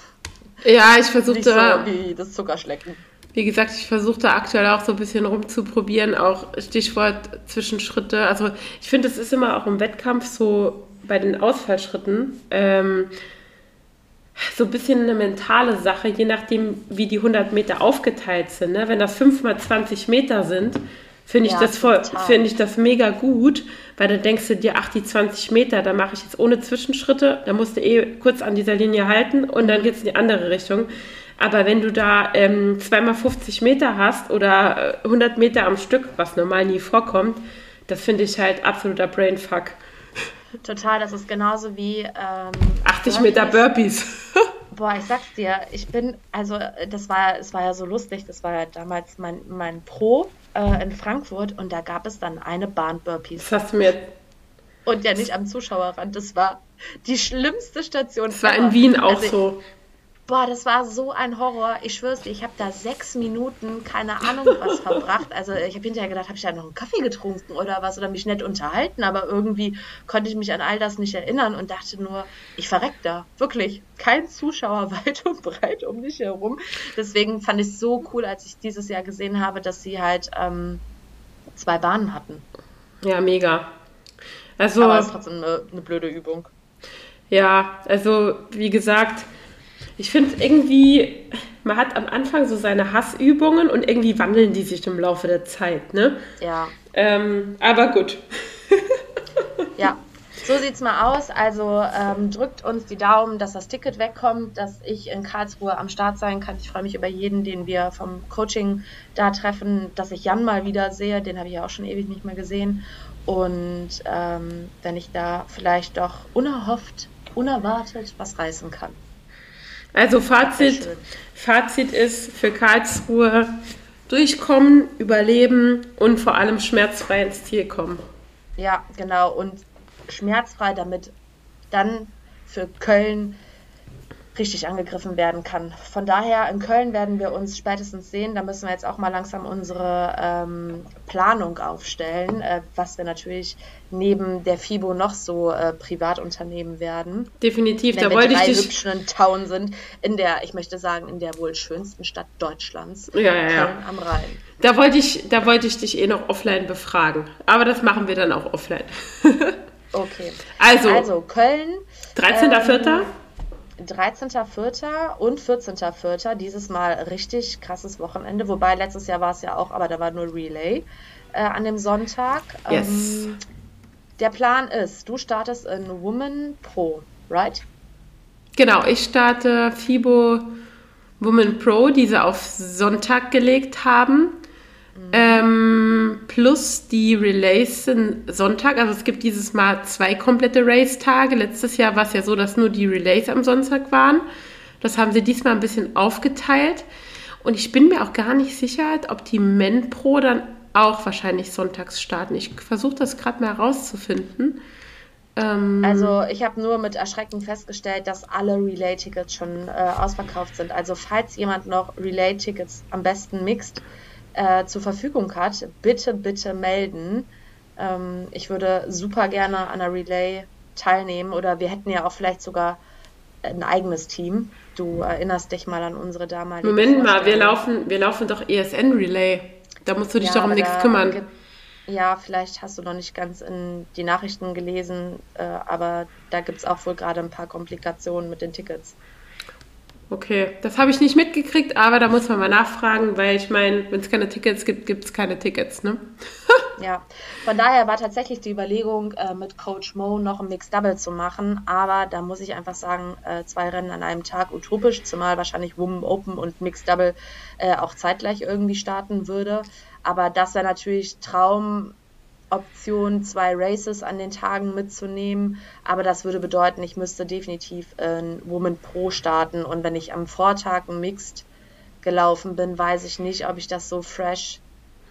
Ja, ich versuche da. So wie das Zuckerschlecken. Wie gesagt, ich versuche da aktuell auch so ein bisschen rumzuprobieren, auch Stichwort Zwischenschritte. Also, ich finde, es ist immer auch im Wettkampf so bei den Ausfallschritten ähm, so ein bisschen eine mentale Sache, je nachdem, wie die hundert Meter aufgeteilt sind. Ne? Wenn das fünf mal zwanzig Meter sind, finde ich, ja, das voll, finde ich das mega gut, weil dann denkst du dir, ach, die zwanzig Meter, da mache ich jetzt ohne Zwischenschritte, da musst du eh kurz an dieser Linie halten und dann geht es in die andere Richtung. Aber wenn du da ähm, zwei mal fünfzig Meter hast oder hundert Meter am Stück, was normal nie vorkommt, das finde ich halt absoluter Brainfuck. Total, das ist genauso wie Ähm, achtzig Meter Burpees. Boah, ich sag's dir, ich bin, also das war, es war ja so lustig, das war ja damals mein, mein Pro in Frankfurt und da gab es dann eine Bahn Burpees. Das hast du mir... Und ja nicht am Zuschauerrand, das war die schlimmste Station. Das war in Wien auch also so. Ich, boah, das war so ein Horror. Ich schwör's dir, ich habe da sechs Minuten, keine Ahnung, was verbracht. Also ich habe hinterher gedacht, habe ich da noch einen Kaffee getrunken oder was oder mich nett unterhalten, aber irgendwie konnte ich mich an all das nicht erinnern und dachte nur, ich verreck da. Wirklich, kein Zuschauer weit und breit um mich herum. Deswegen fand ich es so cool, als ich dieses Jahr gesehen habe, dass sie halt ähm, zwei Bahnen hatten. Ja, mega. Also, aber es ist trotzdem eine, eine blöde Übung. Ja, also wie gesagt, ich finde irgendwie, man hat am Anfang so seine Hassübungen und irgendwie wandeln die sich im Laufe der Zeit, ne? Ja. Ähm, aber gut. Ja, so sieht's mal aus. Also ähm, drückt uns die Daumen, dass das Ticket wegkommt, dass ich in Karlsruhe am Start sein kann. Ich freue mich über jeden, den wir vom Coaching da treffen, dass ich Jan mal wieder sehe. Den habe ich ja auch schon ewig nicht mehr gesehen. Und ähm, wenn ich da vielleicht doch unerhofft, unerwartet was reißen kann. Also Fazit, Fazit ist für Karlsruhe durchkommen, überleben und vor allem schmerzfrei ins Ziel kommen. Ja, genau. Und schmerzfrei, damit dann für Köln richtig angegriffen werden kann. Von daher, in Köln werden wir uns spätestens sehen. Da müssen wir jetzt auch mal langsam unsere ähm, Planung aufstellen, äh, was wir natürlich neben der FIBO noch so äh, Privatunternehmen werden. Definitiv, da wollte ich dich... Wenn wir drei hübschen Town sind, in der, ich möchte sagen, in der wohl schönsten Stadt Deutschlands, ja, Köln ja. am Rhein. Da wollte ich, da wollte ich dich eh noch offline befragen. Aber das machen wir dann auch offline. Okay. Also, also Köln... dreizehnter Vierter Ähm, dreizehnter Vierter und vierzehnter Vierter Dieses Mal richtig krasses Wochenende. Wobei, letztes Jahr war es ja auch, aber da war nur Relay äh, an dem Sonntag. Yes. Ähm, der Plan ist, du startest in Woman Pro, right? Genau, ich starte FIBO Woman Pro, die sie auf Sonntag gelegt haben. Mhm. Ähm, plus die Relays sind Sonntag, also es gibt dieses Mal zwei komplette Race-Tage. Letztes Jahr war es ja so, dass nur die Relays am Sonntag waren. Das haben sie diesmal ein bisschen aufgeteilt. Und ich bin mir auch gar nicht sicher, ob die Men Pro dann auch wahrscheinlich sonntags starten. Ich versuche das gerade mal herauszufinden. Ähm, also ich habe nur mit Erschrecken festgestellt, dass alle Relay-Tickets schon äh, ausverkauft sind. Also falls jemand noch Relay-Tickets am besten mixt, Äh, zur Verfügung hat, bitte, bitte melden. Ähm, ich würde super gerne an einer Relay teilnehmen oder wir hätten ja auch vielleicht sogar ein eigenes Team. Du erinnerst dich mal an unsere damalige Moment mal, wir laufen, wir laufen doch E S N Relay. Da musst du dich ja, doch um nichts kümmern. Gibt, ja, vielleicht hast du noch nicht ganz in die Nachrichten gelesen, äh, aber da gibt es auch wohl gerade ein paar Komplikationen mit den Tickets. Okay, das habe ich nicht mitgekriegt, aber da muss man mal nachfragen, weil ich meine, wenn es keine Tickets gibt, gibt es keine Tickets, ne? Ja, von daher war tatsächlich die Überlegung, äh, mit Coach Mo noch ein Mixed-Double zu machen, aber da muss ich einfach sagen, äh, zwei Rennen an einem Tag utopisch, zumal wahrscheinlich Women Open und Mixed-Double äh, auch zeitgleich irgendwie starten würde, aber das wäre natürlich Traum... Option, zwei Races an den Tagen mitzunehmen, aber das würde bedeuten, ich müsste definitiv in Woman Pro starten und wenn ich am Vortag Mixed gelaufen bin, weiß ich nicht, ob ich das so fresh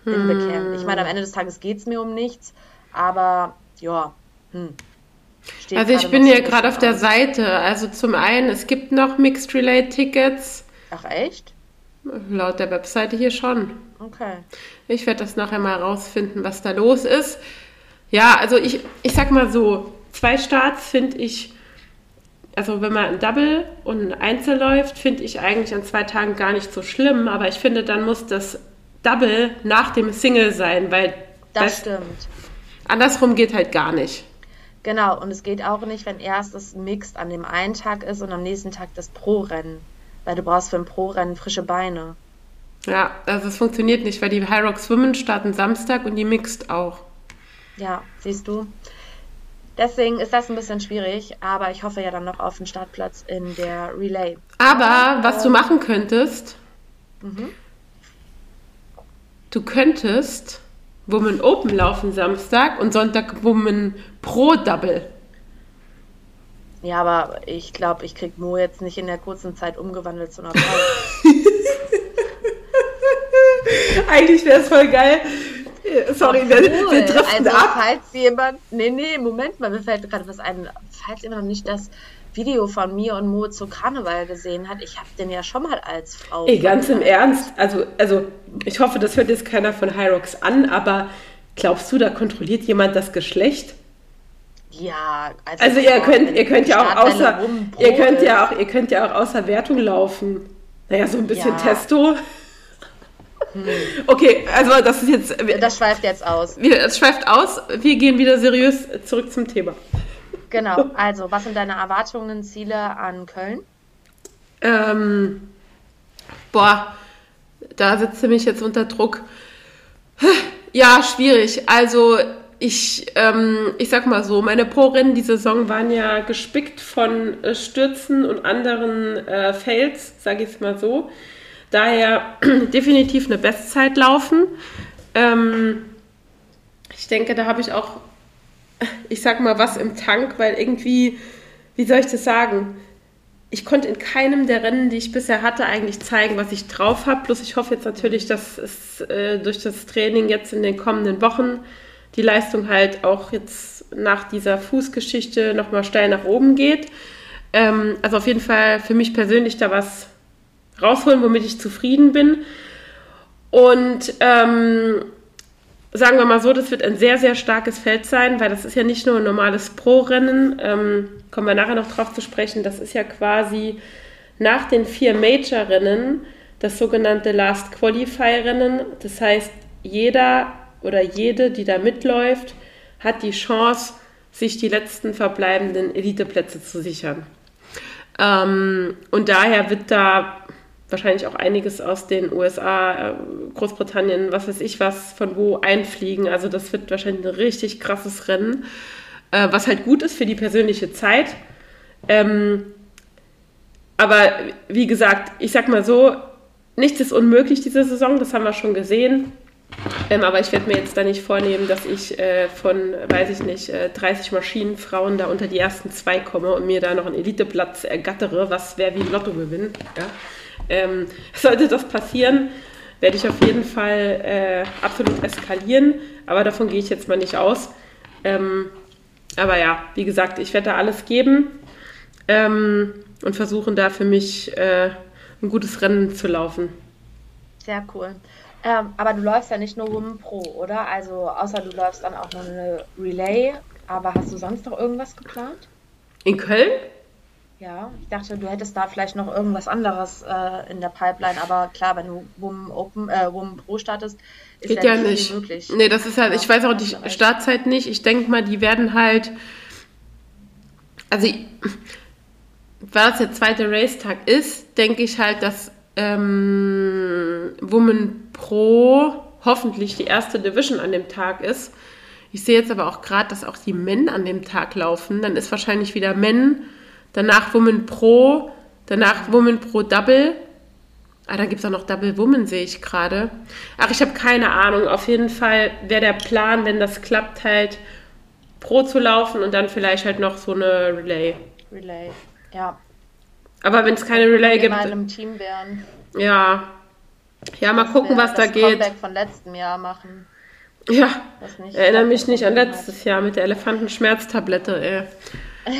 hm. hinbekäme. Ich meine, am Ende des Tages geht es mir um nichts, aber ja, hm. Steht also ich bin hier gerade auf der Seite, also zum einen, es gibt noch Mixed Relay Tickets. Ach echt? Laut der Webseite hier schon. Okay. Ich werde das nachher mal rausfinden, was da los ist. Ja, also ich, ich sag mal so, zwei Starts finde ich, also wenn man ein Double und ein Einzel läuft, finde ich eigentlich an zwei Tagen gar nicht so schlimm, aber ich finde, dann muss das Double nach dem Single sein, weil das, das stimmt. Andersrum geht halt gar nicht. Genau, und es geht auch nicht, wenn erst das Mixed an dem einen Tag ist und am nächsten Tag das Pro-Rennen, weil du brauchst für ein Pro-Rennen frische Beine. Ja, also es funktioniert nicht, weil die Hyrox Women starten Samstag und die Mixed auch. Ja, siehst du. Deswegen ist das ein bisschen schwierig, aber ich hoffe ja dann noch auf den Startplatz in der Relay. Aber was du machen könntest, mhm. du könntest Women Open laufen Samstag und Sonntag Women Pro Double. Ja, aber ich glaube, ich krieg Mo jetzt nicht in der kurzen Zeit umgewandelt zu einer Frau. Eigentlich wäre es voll geil. Sorry, cool. wir, wir driften also, ab. Falls jemand, nee, nee, Moment mal, mir fällt gerade was ein. Falls jemand noch nicht das Video von mir und Mo zu Karneval gesehen hat, ich habe den ja schon mal als Frau. Ey, ganz im Ernst, also, also ich hoffe, das hört jetzt keiner von Hyrox an, aber glaubst du, da kontrolliert jemand das Geschlecht? Ja, also, also ihr, könnt, ihr könnt ja auch außer, ihr könnt ja auch, ihr könnt ja auch außer Wertung laufen. Naja, so ein bisschen ja. Testo. Okay, also das ist jetzt... Das schweift jetzt aus. Es schweift aus. Wir gehen wieder seriös zurück zum Thema. Genau, also was sind deine Erwartungen, Ziele an Köln? Ähm, boah, da setze mich jetzt unter Druck. Ja, schwierig. Also ich, ähm, ich sag mal so, meine Pro-Rennen die Saison waren ja gespickt von äh, Stürzen und anderen äh, Fails, sage ich es mal so. Daher definitiv eine Bestzeit laufen. Ähm, ich denke, da habe ich auch, ich sag mal, was im Tank, weil irgendwie, wie soll ich das sagen? Ich konnte in keinem der Rennen, die ich bisher hatte, eigentlich zeigen, was ich drauf habe. Plus ich hoffe jetzt natürlich, dass es äh, durch das Training jetzt in den kommenden Wochen die Leistung halt auch jetzt nach dieser Fußgeschichte nochmal steil nach oben geht. Ähm, also auf jeden Fall für mich persönlich da was rausholen, womit ich zufrieden bin. Und ähm, sagen wir mal so, das wird ein sehr, sehr starkes Feld sein, weil das ist ja nicht nur ein normales Pro-Rennen. Ähm, kommen wir nachher noch drauf zu sprechen. Das ist ja quasi nach den vier Major-Rennen das sogenannte Last-Qualify-Rennen. Das heißt, jeder oder jede, die da mitläuft, hat die Chance, sich die letzten verbleibenden Eliteplätze zu sichern. Ähm, und daher wird da wahrscheinlich auch einiges aus den U S A, Großbritannien, was weiß ich was, von wo einfliegen. Also das wird wahrscheinlich ein richtig krasses Rennen, äh, was halt gut ist für die persönliche Zeit. Ähm, aber wie gesagt, ich sag mal so, nichts ist unmöglich diese Saison, das haben wir schon gesehen. Ähm, aber ich werde mir jetzt da nicht vornehmen, dass ich äh, von, weiß ich nicht, äh, dreißig Maschinenfrauen da unter die ersten zwei komme und mir da noch einen Eliteplatz ergattere, was wäre wie ein Lottogewinn. Ja? Ähm, sollte das passieren, werde ich auf jeden Fall äh, absolut eskalieren, aber davon gehe ich jetzt mal nicht aus. Ähm, aber ja, wie gesagt, ich werde da alles geben ähm, und versuchen da für mich äh, ein gutes Rennen zu laufen. Sehr cool. Ähm, aber du läufst ja nicht nur rum pro, oder? Also außer du läufst dann auch noch eine Relay, aber hast du sonst noch irgendwas geplant? In Köln? Ja, ich dachte, du hättest da vielleicht noch irgendwas anderes äh, in der Pipeline, aber klar, wenn du Women Open, äh, Women Pro startest, ist Geht ja, ja nicht möglich. Nee, das ist halt, ja, ich weiß auch die Startzeit nicht. Ich denke mal, die werden halt, also weil das der zweite Racetag ist, denke ich halt, dass ähm, Women Pro hoffentlich die erste Division an dem Tag ist. Ich sehe jetzt aber auch gerade, dass auch die Men an dem Tag laufen. Dann ist wahrscheinlich wieder Men, danach Women Pro, danach Women Pro Double. Ah, dann gibt es auch noch Double Women, sehe ich gerade. Ach, ich habe keine Ahnung. Auf jeden Fall wäre der Plan, wenn das klappt, halt Pro zu laufen und dann vielleicht halt noch so eine Relay. Relay, ja. Aber wenn es keine Relay gibt... Wenn wir mal im Team wären. Ja. Ja, mal gucken, was da geht. Das Comeback von letztem Jahr machen. Ja, erinnere mich nicht an letztes Jahr mit der Elefantenschmerztablette, ey.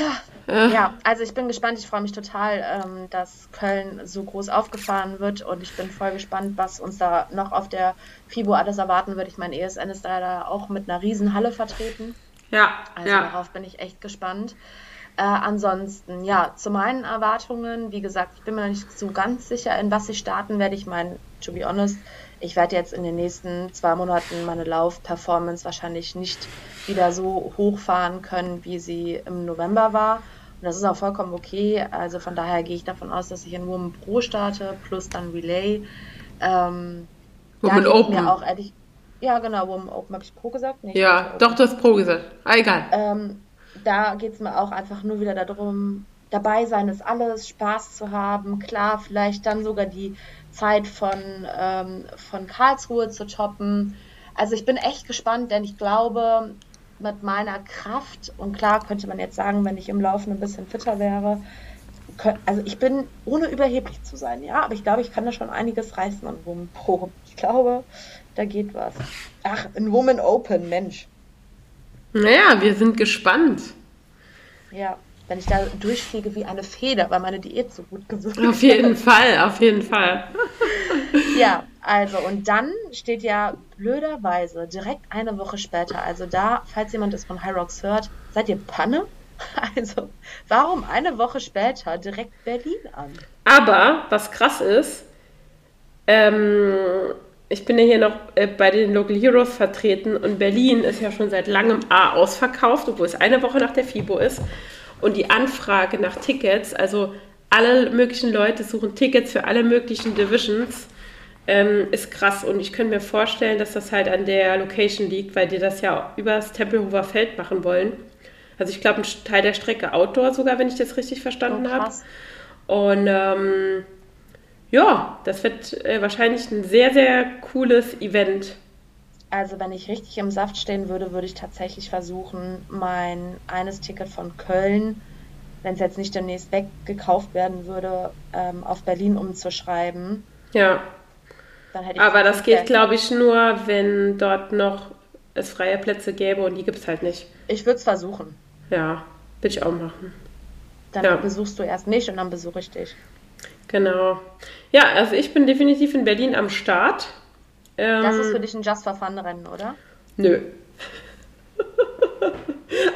Ja. Ja, also ich bin gespannt, ich freue mich total, ähm, dass Köln so groß aufgefahren wird und ich bin voll gespannt, was uns da noch auf der FIBO alles erwarten wird. Ich meine, E S N ist da, da auch mit einer riesen Halle vertreten. Ja. Also ja. Darauf bin ich echt gespannt. Äh, ansonsten, ja, zu meinen Erwartungen, wie gesagt, ich bin mir noch nicht so ganz sicher, in was ich starten werde. Ich meine, to be honest, ich werde jetzt in den nächsten zwei Monaten meine Lauf-Performance wahrscheinlich nicht wieder so hochfahren können, wie sie im November war. Und das ist auch vollkommen okay. Also von daher gehe ich davon aus, dass ich in Women Pro starte, plus dann Relay. Ähm, Women Open. Mir auch ehrlich, ja, genau, Women Open. Habe ich Pro gesagt? Nee, ja, doch, du hast Pro gesagt. Ah, egal. Ähm, da geht es mir auch einfach nur wieder darum, dabei sein ist alles, Spaß zu haben. Klar, vielleicht dann sogar die Zeit von, ähm, von Karlsruhe zu toppen. Also ich bin echt gespannt, denn ich glaube, mit meiner Kraft, und klar könnte man jetzt sagen, wenn ich im Laufen ein bisschen fitter wäre, könnt, also ich bin, ohne überheblich zu sein, ja, aber ich glaube, ich kann da schon einiges reißen an Women Pro. Ich glaube, da geht was. Ach, in Women Open, Mensch. Naja, wir sind gespannt. Ja, wenn ich da durchfliege wie eine Feder, weil meine Diät so gut gesund ist. Auf jeden Fall, auf jeden Fall. Ja, also und dann steht ja blöderweise direkt eine Woche später, also da, falls jemand das von Hyrox hört, seid ihr Panne? Also warum eine Woche später direkt Berlin an? Aber, was krass ist, ähm, ich bin ja hier noch äh, bei den Local Heroes vertreten und Berlin ist ja schon seit langem A ausverkauft, obwohl es eine Woche nach der FIBO ist. Und die Anfrage nach Tickets, also alle möglichen Leute suchen Tickets für alle möglichen Divisions, ähm, ist krass. Und ich könnte mir vorstellen, dass das halt an der Location liegt, weil die das ja übers Tempelhofer Feld machen wollen. Also ich glaube, ein Teil der Strecke Outdoor sogar, wenn ich das richtig verstanden habe. Oh, und ähm, ja, das wird äh, wahrscheinlich ein sehr, sehr cooles Event. Also wenn ich richtig im Saft stehen würde, würde ich tatsächlich versuchen, mein eines Ticket von Köln, wenn es jetzt nicht demnächst weggekauft werden würde, ähm, auf Berlin umzuschreiben. Ja, dann hätte ich aber das geht, glaube ich, nur, wenn dort noch es freie Plätze gäbe und die gibt es halt nicht. Ich würde es versuchen. Ja, würde ich auch machen. Dann ja. besuchst du erst mich und dann besuche ich dich. Genau. Ja, also ich bin definitiv in Berlin am Start. Ähm, das ist für dich ein Just-for-Fun-Rennen, oder? Nö.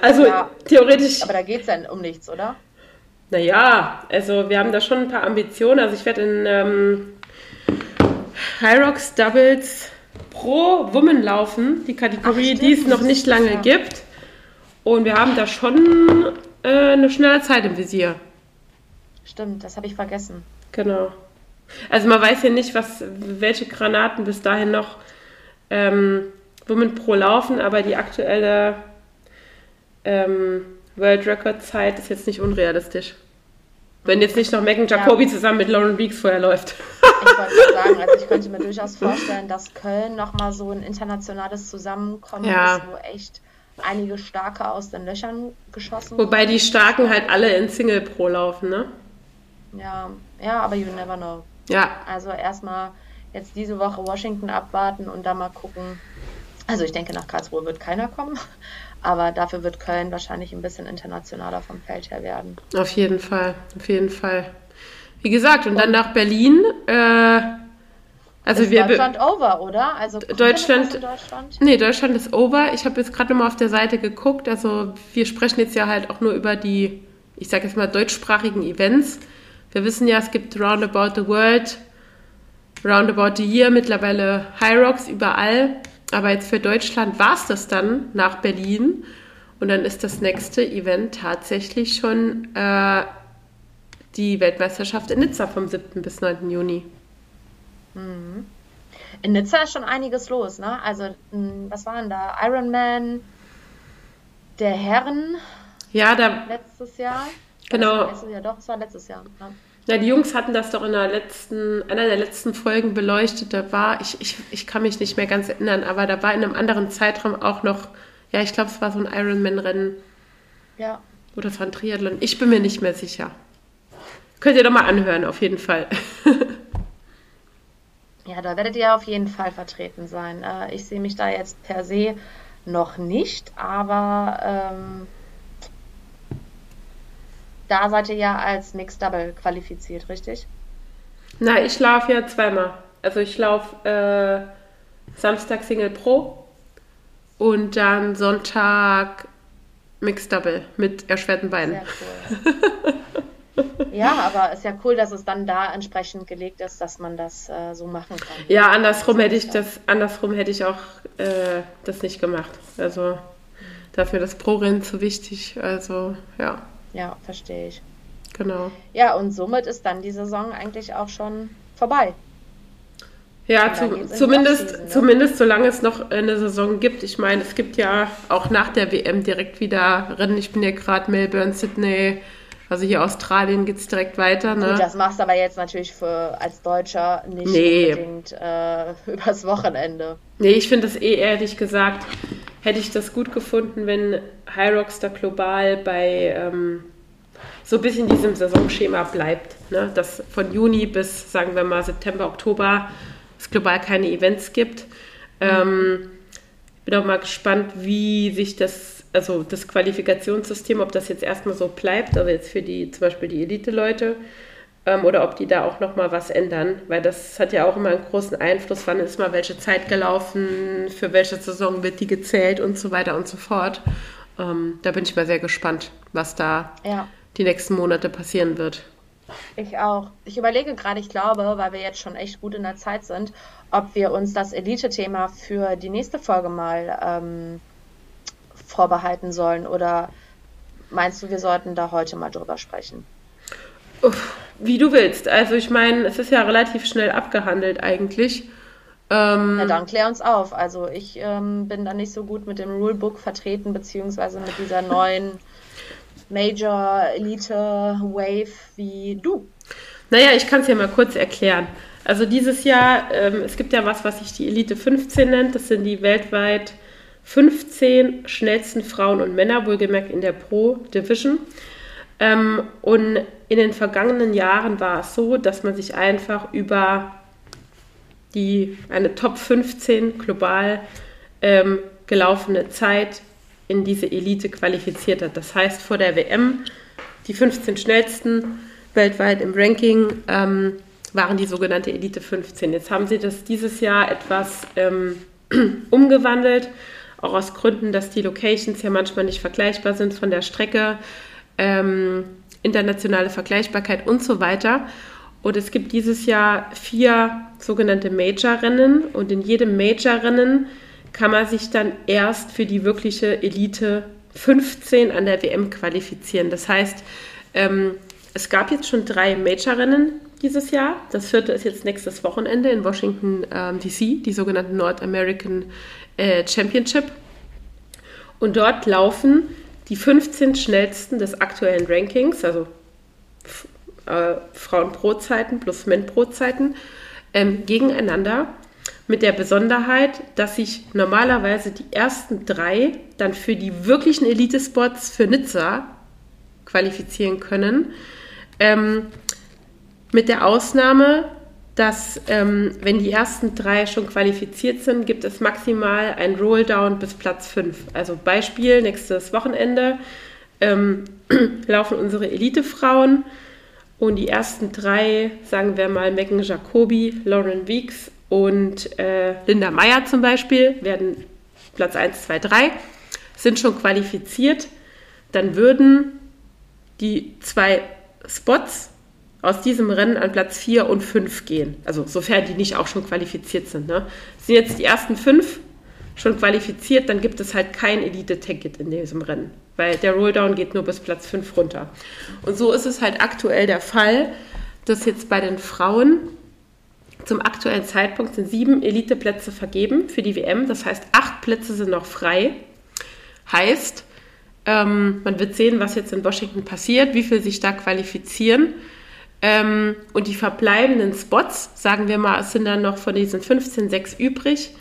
Also ja, theoretisch... Aber da geht es dann um nichts, oder? Naja, also wir haben da schon ein paar Ambitionen. Also ich werde in ähm, Hyrox Doubles Pro Woman laufen, die Kategorie, Ach, die es noch nicht lange ja. gibt. Und wir haben da schon äh, eine schnelle Zeit im Visier. Stimmt, das habe ich vergessen. Genau. Also man weiß ja nicht, was, welche Granaten bis dahin noch ähm, Women Pro laufen, aber die aktuelle ähm, World Record Zeit ist jetzt nicht unrealistisch. Wenn jetzt nicht noch Megan Jacobi ja. zusammen mit Lauren Weeks vorher läuft. Ich wollte sagen, also ich könnte mir durchaus vorstellen, dass Köln nochmal so ein internationales Zusammenkommen ja. ist, wo echt einige Starke aus den Löchern geschossen Wobei werden. Die Starken halt alle in Single Pro laufen, ne? Ja, ja, aber you never know. Ja. Also erstmal jetzt diese Woche Washington abwarten und dann mal gucken. Also ich denke, nach Karlsruhe wird keiner kommen, aber dafür wird Köln wahrscheinlich ein bisschen internationaler vom Feld her werden. Auf jeden Fall, auf jeden Fall. Wie gesagt, und, und dann nach Berlin. Äh, also ist wir Deutschland be- over, oder? Also Deutschland, Deutschland? Nee, Deutschland ist over. Ich habe jetzt gerade nochmal auf der Seite geguckt. Also wir sprechen jetzt ja halt auch nur über die, ich sage jetzt mal, deutschsprachigen Events. Wir wissen ja, es gibt Roundabout the World, Roundabout the Year, mittlerweile Hyrox überall. Aber jetzt für Deutschland war es das dann nach Berlin. Und dann ist das nächste Event tatsächlich schon äh, die Weltmeisterschaft in Nizza vom siebten bis neunten Juni. In Nizza ist schon einiges los, ne? Also, was waren da? Ironman, der Herren ja, da letztes Jahr. Genau. Das war, ja doch, das war letztes Jahr. Ne? Ja, die Jungs hatten das doch in der letzten, einer der letzten Folgen beleuchtet. Da war, ich, ich, ich kann mich nicht mehr ganz erinnern, aber da war in einem anderen Zeitraum auch noch, ja, ich glaube, es war so ein Ironman-Rennen. Ja. Oder es war ein Triathlon. Ich bin mir nicht mehr sicher. Könnt ihr doch mal anhören, auf jeden Fall. Ja, da werdet ihr auf jeden Fall vertreten sein. Ich sehe mich da jetzt per se noch nicht, aber... Ähm Da seid ihr ja als Mixed Double qualifiziert, richtig? Na, ich laufe ja zweimal. Also ich laufe äh, Samstag Single Pro und dann Sonntag Mixed Double mit erschwerten Beinen. Sehr cool. Ja, aber ist ja cool, dass es dann da entsprechend gelegt ist, dass man das äh, so machen kann. Ja, andersrum hätte ich das, andersrum hätte ich auch äh, das nicht gemacht. Also dafür das Pro-Rennen zu wichtig. Also ja. Ja, verstehe ich. Genau. Ja, und somit ist dann die Saison eigentlich auch schon vorbei. Ja, zu, zumindest, ne? zumindest solange es noch eine Saison gibt. Ich meine, es gibt ja auch nach der W M direkt wieder Rennen. Ich bin ja gerade Melbourne, Sydney, also hier Australien geht es direkt weiter. Ne? Gut, das machst du aber jetzt natürlich für, als Deutscher nicht nee. unbedingt äh, übers Wochenende. Nee, ich finde das eh ehrlich gesagt... Hätte ich das gut gefunden, wenn Hyrox da global bei ähm, so ein bisschen diesem Saisonschema bleibt. Ne? Dass von Juni bis, sagen wir mal, September, Oktober es global keine Events gibt. Ich ähm, bin auch mal gespannt, wie sich das, also das Qualifikationssystem, ob das jetzt erstmal so bleibt, also jetzt für die zum Beispiel die Elite-Leute, ähm, oder ob die da auch nochmal was ändern. Weil das hat ja auch immer einen großen Einfluss, wann ist mal welche Zeit gelaufen, für welche Saison wird die gezählt und so weiter und so fort. Ähm, da bin ich mal sehr gespannt, was da ja. die nächsten Monate passieren wird. Ich auch. Ich überlege gerade, ich glaube, weil wir jetzt schon echt gut in der Zeit sind, ob wir uns das Elite-Thema für die nächste Folge mal ähm, vorbehalten sollen. Oder meinst du, wir sollten da heute mal drüber sprechen? Uff, wie du willst. Also ich meine, es ist ja relativ schnell abgehandelt eigentlich. Ähm, Na dann, klär uns auf. Also ich ähm, bin da nicht so gut mit dem Rulebook vertreten, beziehungsweise mit dieser neuen Major Elite Wave wie du. Naja, ich kann es ja mal kurz erklären. Also dieses Jahr, ähm, es gibt ja was, was sich die Elite fünfzehn nennt. Das sind die weltweit fünfzehn schnellsten Frauen und Männer, wohlgemerkt in der Pro Division. Ähm, und in den vergangenen Jahren war es so, dass man sich einfach über die eine Top fünfzehn global ähm, gelaufene Zeit in diese Elite qualifiziert hat. Das heißt, vor der W M, die fünfzehn schnellsten weltweit im Ranking ähm, waren die sogenannte Elite fünfzehn. Jetzt haben sie das dieses Jahr etwas ähm, umgewandelt, auch aus Gründen, dass die Locations ja manchmal nicht vergleichbar sind von der Strecke, ähm, internationale Vergleichbarkeit und so weiter. Und es gibt dieses Jahr vier sogenannte Major-Rennen und in jedem Major-Rennen kann man sich dann erst für die wirkliche Elite fünfzehn an der W M qualifizieren. Das heißt, ähm, es gab jetzt schon drei Major-Rennen dieses Jahr. Das vierte ist jetzt nächstes Wochenende in Washington ähm, D C, die sogenannte North American äh, Championship. Und dort laufen die fünfzehn schnellsten des aktuellen Rankings, also f- äh, Frauen-Pro-Zeiten plus Men-Pro-Zeiten, ähm, gegeneinander, mit der Besonderheit, dass sich normalerweise die ersten drei dann für die wirklichen Elite-Spots für Nizza qualifizieren können. Ähm, mit der Ausnahme, dass ähm, wenn die ersten drei schon qualifiziert sind, gibt es maximal ein Rolldown bis Platz fünf. Also Beispiel, nächstes Wochenende ähm, laufen unsere Elite-Frauen und die ersten drei, sagen wir mal Megan Jacobi, Lauren Weeks und äh, Linda Meyer zum Beispiel, werden Platz eins, zwei, drei, sind schon qualifiziert. Dann würden die zwei Spots aus diesem Rennen an Platz vier und fünf gehen. Also sofern die nicht auch schon qualifiziert sind. Ne? Sind jetzt die ersten fünf schon qualifiziert, dann gibt es halt kein Elite-Ticket in diesem Rennen, weil der Rolldown geht nur bis Platz fünf runter. Und so ist es halt aktuell der Fall, dass jetzt bei den Frauen zum aktuellen Zeitpunkt sind sieben Eliteplätze vergeben für die W M. Das heißt, acht Plätze sind noch frei. Heißt, ähm, man wird sehen, was jetzt in Washington passiert, wie viel sich da qualifizieren. Ähm, und die verbleibenden Spots, sagen wir mal, es sind dann noch von diesen fünfzehn sechs übrig.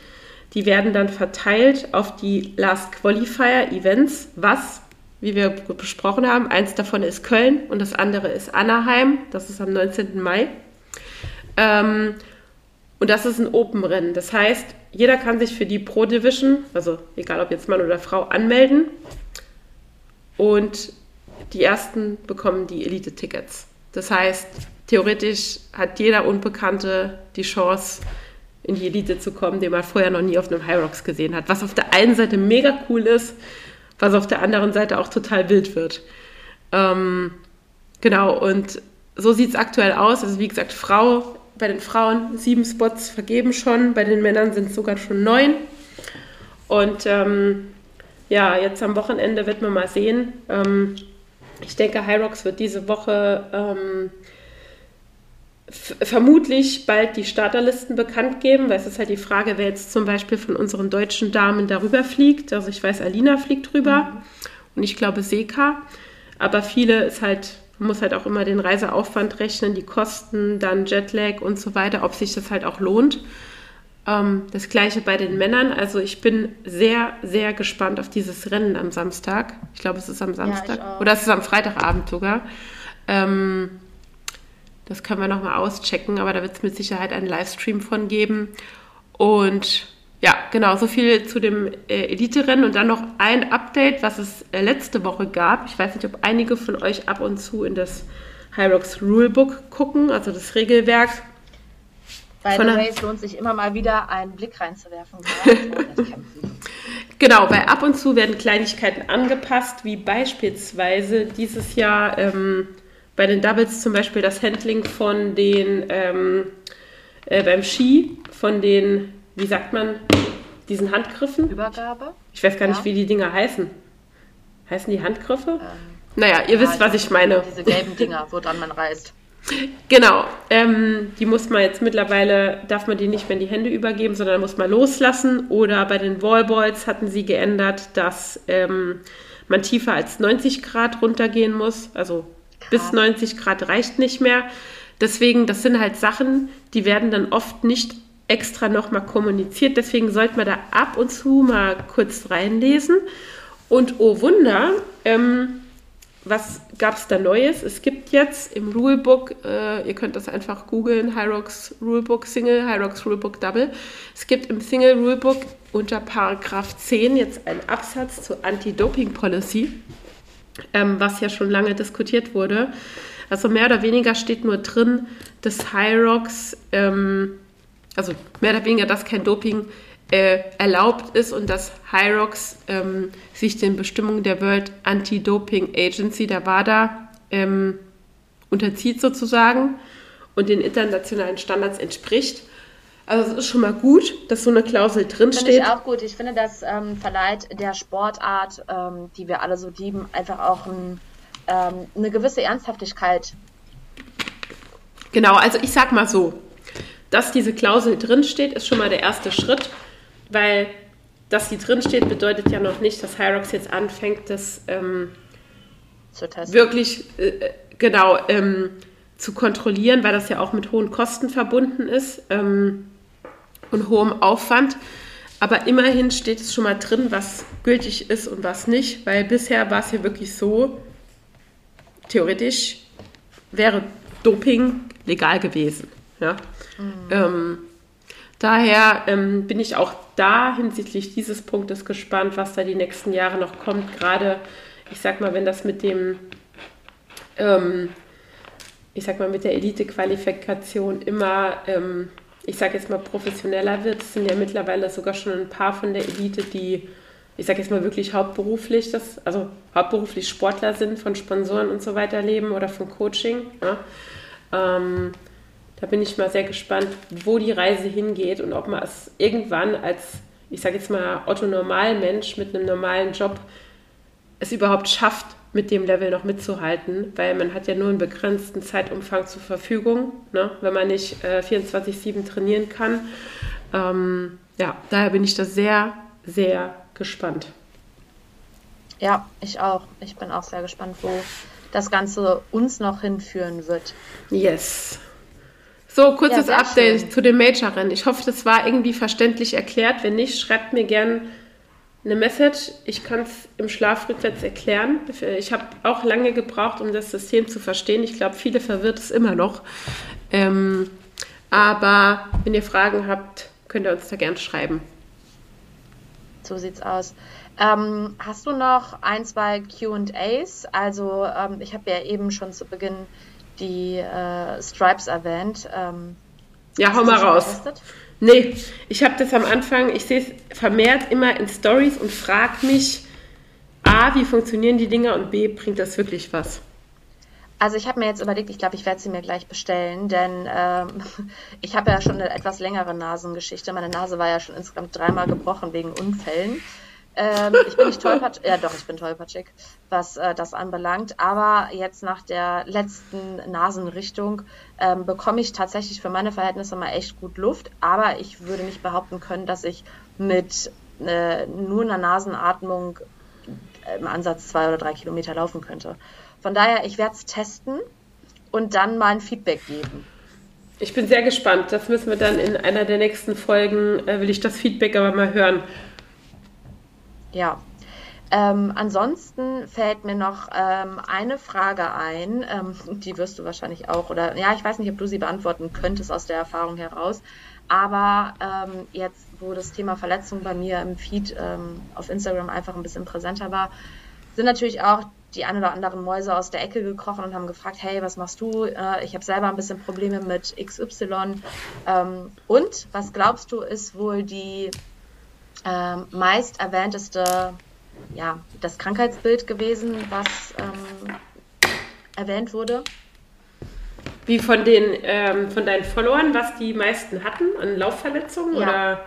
Die werden dann verteilt auf die Last Qualifier Events, was, wie wir besprochen haben, eins davon ist Köln und das andere ist Anaheim. Das ist am neunzehnten Mai. Ähm, und das ist ein Open-Rennen. Das heißt, jeder kann sich für die Pro-Division, also egal ob jetzt Mann oder Frau, anmelden. Und die Ersten bekommen die Elite-Tickets. Das heißt, theoretisch hat jeder Unbekannte die Chance, in die Elite zu kommen, den man vorher noch nie auf einem Hyrox gesehen hat. Was auf der einen Seite mega cool ist, was auf der anderen Seite auch total wild wird. Ähm, genau, und so sieht es aktuell aus. Also wie gesagt, Frau... Bei den Frauen sieben Spots vergeben schon, bei den Männern sind es sogar schon neun. Und ähm, ja, jetzt am Wochenende wird man mal sehen. Ähm, ich denke, Hyrox wird diese Woche ähm, f- vermutlich bald die Starterlisten bekannt geben, weil es ist halt die Frage, wer jetzt zum Beispiel von unseren deutschen Damen darüber fliegt. Also ich weiß, Alina fliegt rüber mhm. und ich glaube Seka. Aber viele ist halt... Man muss halt auch immer den Reiseaufwand rechnen, die Kosten, dann Jetlag und so weiter, ob sich das halt auch lohnt. Ähm, das Gleiche bei den Männern. Also ich bin sehr, sehr gespannt auf dieses Rennen am Samstag. Ich glaube, es ist am Samstag. Ja, oder es ist am Freitagabend sogar. Ähm, das können wir nochmal auschecken, aber da wird es mit Sicherheit einen Livestream von geben. Und ja, genau, so viel zu dem äh, Elite-Rennen und dann noch ein Update, was es äh, letzte Woche gab. Ich weiß nicht, ob einige von euch ab und zu in das Hyrox Rulebook gucken, also das Regelwerk. Bei den Race lohnt sich immer mal wieder, einen Blick reinzuwerfen. Genau, weil ab und zu werden Kleinigkeiten angepasst, wie beispielsweise dieses Jahr ähm, bei den Doubles zum Beispiel das Handling von den, ähm, äh, beim Ski, von den, wie sagt man, diesen Handgriffen? Übergabe. Ich weiß gar nicht, ja. wie die Dinger heißen. Heißen die Handgriffe? Ähm, naja, ihr ja, wisst, was ich meine. Diese gelben Dinger, woran man reißt. Genau, ähm, die muss man jetzt mittlerweile, darf man die nicht mehr in die Hände übergeben, sondern muss man loslassen. Oder bei den Wallballs hatten sie geändert, dass ähm, man tiefer als neunzig Grad runtergehen muss. Also Krass. bis neunzig Grad reicht nicht mehr. Deswegen, das sind halt Sachen, die werden dann oft nicht extra nochmal kommuniziert. Deswegen sollte man da ab und zu mal kurz reinlesen. Und oh Wunder, ähm, was gab es da Neues? Es gibt jetzt im Rulebook, äh, ihr könnt das einfach googeln, Hyrox Rulebook Single, Hyrox Rulebook Double. Es gibt im Single Rulebook unter Paragraph zehn jetzt einen Absatz zur Anti-Doping-Policy, ähm, was ja schon lange diskutiert wurde. Also mehr oder weniger steht nur drin, dass Hyrox, ähm, also mehr oder weniger, dass kein Doping Äh, erlaubt ist und dass Hyrox ähm, sich den Bestimmungen der World Anti-Doping Agency, der W A D A, ähm, unterzieht sozusagen und den internationalen Standards entspricht. Also es ist schon mal gut, dass so eine Klausel drinsteht. Finde ich auch gut. Ich finde, das ähm, verleiht der Sportart, ähm, die wir alle so lieben, einfach auch ein, ähm, eine gewisse Ernsthaftigkeit. Genau, also ich sag mal so, dass diese Klausel drinsteht, ist schon mal der erste Schritt. Weil, dass sie drinsteht, bedeutet ja noch nicht, dass Hyrox jetzt anfängt, das ähm, zu testen. wirklich äh, genau ähm, zu kontrollieren, weil das ja auch mit hohen Kosten verbunden ist ähm, und hohem Aufwand. Aber immerhin steht es schon mal drin, was gültig ist und was nicht, weil bisher war es ja wirklich so, theoretisch wäre Doping legal gewesen. Ja? Mhm. Ähm, Daher ähm, bin ich auch da hinsichtlich dieses Punktes gespannt, was da die nächsten Jahre noch kommt. Gerade, ich sag mal, wenn das mit dem, ähm, ich sag mal, mit der Elite-Qualifikation immer, ähm, ich sag jetzt mal, professioneller wird. Es sind ja mittlerweile sogar schon ein paar von der Elite, die, ich sag jetzt mal, wirklich hauptberuflich, das, also hauptberuflich Sportler sind, von Sponsoren und so weiter leben oder von Coaching. Ja. Ähm, Da bin ich mal sehr gespannt, wo die Reise hingeht und ob man es irgendwann als, ich sage jetzt mal, Otto-Normal-Mensch mit einem normalen Job es überhaupt schafft, mit dem Level noch mitzuhalten, weil man hat ja nur einen begrenzten Zeitumfang zur Verfügung, ne, wenn man nicht äh, vierundzwanzig sieben trainieren kann. Ähm, ja, daher bin ich da sehr, sehr gespannt. Ja, ich auch. Ich bin auch sehr gespannt, wo das Ganze uns noch hinführen wird. Yes. So, kurzes ja, Update schön. zu den Major-Rennen. Ich hoffe, das war irgendwie verständlich erklärt. Wenn nicht, schreibt mir gerne eine Message. Ich kann es im Schlaf rückwärts erklären. Ich habe auch lange gebraucht, um das System zu verstehen. Ich glaube, viele verwirrt es immer noch. Ähm, aber wenn ihr Fragen habt, könnt ihr uns da gerne schreiben. So sieht's aus. Ähm, hast du noch ein, zwei Q and A's? Also ähm, ich habe ja eben schon zu Beginn die äh, Stripes erwähnt. Ähm, ja, hau mal raus. Getestet? Nee, ich habe das am Anfang, ich sehe es vermehrt immer in Stories und frage mich, A, wie funktionieren die Dinger und B, bringt das wirklich was? Also ich habe mir jetzt überlegt, ich glaube, ich werde sie mir gleich bestellen, denn ähm, ich habe ja schon eine etwas längere Nasengeschichte. Meine Nase war ja schon insgesamt dreimal gebrochen wegen Unfällen. ähm, ich bin nicht tollpatschig, ja doch, ich bin tollpatschig, was äh, das anbelangt, aber jetzt nach der letzten Nasenrichtung ähm, bekomme ich tatsächlich für meine Verhältnisse mal echt gut Luft, aber ich würde nicht behaupten können, dass ich mit äh, nur einer Nasenatmung im Ansatz zwei oder drei Kilometer laufen könnte. Von daher, ich werde es testen und dann mal ein Feedback geben. Ich bin sehr gespannt, das müssen wir dann in einer der nächsten Folgen, äh, will ich das Feedback aber mal hören. Ja, ähm, ansonsten fällt mir noch ähm, eine Frage ein, ähm, die wirst du wahrscheinlich auch, oder ja, ich weiß nicht, ob du sie beantworten könntest aus der Erfahrung heraus, aber ähm, jetzt, wo das Thema Verletzung bei mir im Feed ähm, auf Instagram einfach ein bisschen präsenter war, sind natürlich auch die ein oder anderen Mäuse aus der Ecke gekrochen und haben gefragt, hey, was machst du? Äh, ich habe selber ein bisschen Probleme mit X Y. Ähm, und was glaubst du, ist wohl die Ähm, meist erwähnteste, ja, das Krankheitsbild gewesen, was ähm, erwähnt wurde? Wie von den ähm, von deinen Followern, was die meisten hatten an Laufverletzungen? Ja. Oder?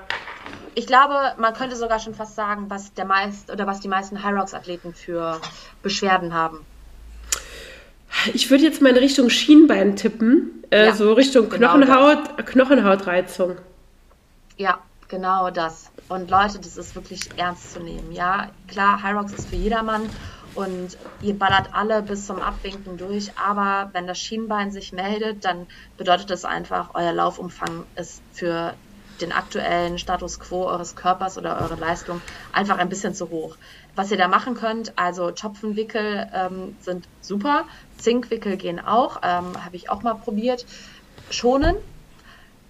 Ich glaube, man könnte sogar schon fast sagen, was der meist oder was die meisten Hyrox-Athleten für Beschwerden haben. Ich würde jetzt mal in Richtung Schienbein tippen, äh, ja, so Richtung genau Knochenhaut, das. Knochenhautreizung. Ja, genau das. Und Leute, das ist wirklich ernst zu nehmen. Ja, klar, Hyrox ist für jedermann und ihr ballert alle bis zum Abwinken durch, aber wenn das Schienbein sich meldet, dann bedeutet das einfach, euer Laufumfang ist für den aktuellen Status quo eures Körpers oder eurer Leistung einfach ein bisschen zu hoch. Was ihr da machen könnt, also Topfenwickel ähm, sind super, Zinkwickel gehen auch, ähm, habe ich auch mal probiert. Schonen,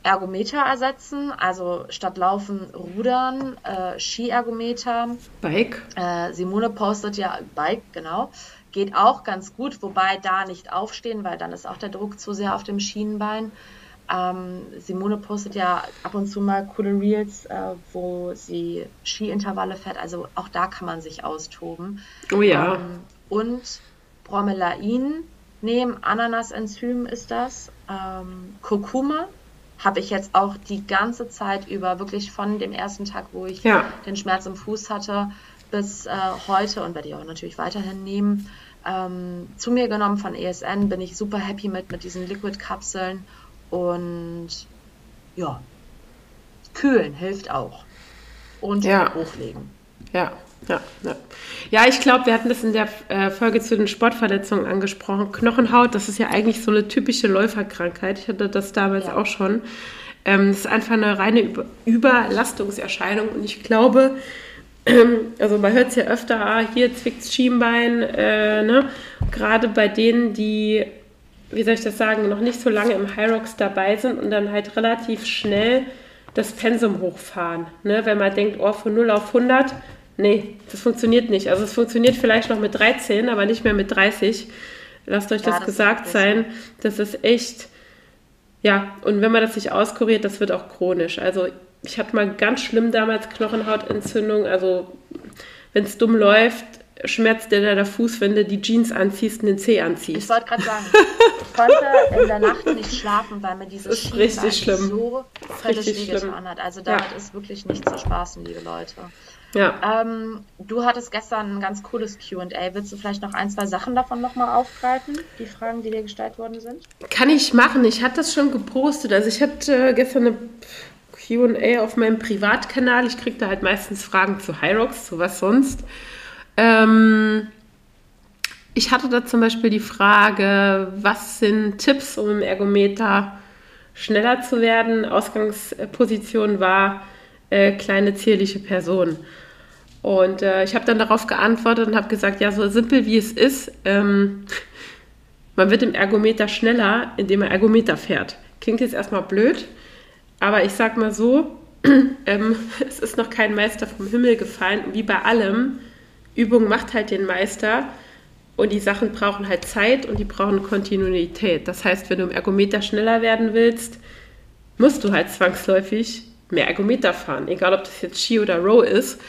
Ergometer ersetzen, also statt Laufen Rudern, äh, Ski-Ergometer. Bike. Äh, Simone postet ja Bike, genau. Geht auch ganz gut, wobei da nicht aufstehen, weil dann ist auch der Druck zu sehr auf dem Schienenbein. Ähm, Simone postet ja ab und zu mal coole Reels, äh, wo sie Ski-Intervalle fährt. Also auch da kann man sich austoben. Oh ja. Ähm, und Bromelain nehmen, Ananasenzym ist das. Ähm, Kurkuma habe ich jetzt auch die ganze Zeit über, wirklich von dem ersten Tag, wo ich ja. den Schmerz im Fuß hatte, bis äh, heute, und werde ich auch natürlich weiterhin nehmen, ähm, zu mir genommen von E S N. Bin ich super happy mit, mit diesen Liquid-Kapseln. Und ja, kühlen hilft auch. Und ja. hochlegen. Ja, ja, ja. Ja, ich glaube, wir hatten das in der äh, Folge zu den Sportverletzungen angesprochen. Knochenhaut, das ist ja eigentlich so eine typische Läuferkrankheit. Ich hatte das damals ja. auch schon. Ähm, das ist einfach eine reine Über- Überlastungserscheinung. Und ich glaube, ähm, also man hört es ja öfter, hier zwickt's Schienbein, äh, ne? Gerade bei denen, die, wie soll ich das sagen, noch nicht so lange im Hyrox dabei sind und dann halt relativ schnell das Pensum hochfahren. Ne? Wenn man denkt, oh, von null auf hundert, nee, das funktioniert nicht. Also es funktioniert vielleicht noch mit dreizehn, aber nicht mehr mit dreißig. Lasst euch ja, das, das gesagt sein. Das ist echt, ja, und wenn man das nicht auskuriert, das wird auch chronisch. Also ich hatte mal ganz schlimm damals Knochenhautentzündung. Also wenn es dumm läuft, schmerzt dir da der Fuß, wenn du die Jeans anziehst und den Zeh anziehst. Ich wollte gerade sagen, ich konnte in der Nacht nicht schlafen, weil mir dieses Schienbein so völlig wehgetan hat. Also damit ja. ist wirklich nicht zu spaßen, liebe Leute. Ja. Ähm, du hattest gestern ein ganz cooles Q und A. Willst du vielleicht noch ein, zwei Sachen davon nochmal aufgreifen? Die Fragen, die dir gestellt worden sind? Kann ich machen. Ich hatte das schon gepostet. Also ich hatte gestern eine Q und A auf meinem Privatkanal. Ich kriege da halt meistens Fragen zu Hyrox, zu was sonst. Ähm, ich hatte da zum Beispiel die Frage, was sind Tipps, um im Ergometer schneller zu werden? Ausgangsposition war äh, kleine, zierliche Person. Und äh, ich habe dann darauf geantwortet und habe gesagt, ja, so simpel wie es ist, ähm, man wird im Ergometer schneller, indem man Ergometer fährt. Klingt jetzt erstmal blöd, aber ich sag mal so, ähm, es ist noch kein Meister vom Himmel gefallen. Wie bei allem, Übung macht halt den Meister und die Sachen brauchen halt Zeit und die brauchen Kontinuität. Das heißt, wenn du im Ergometer schneller werden willst, musst du halt zwangsläufig mehr Ergometer fahren, egal ob das jetzt Ski oder Row ist.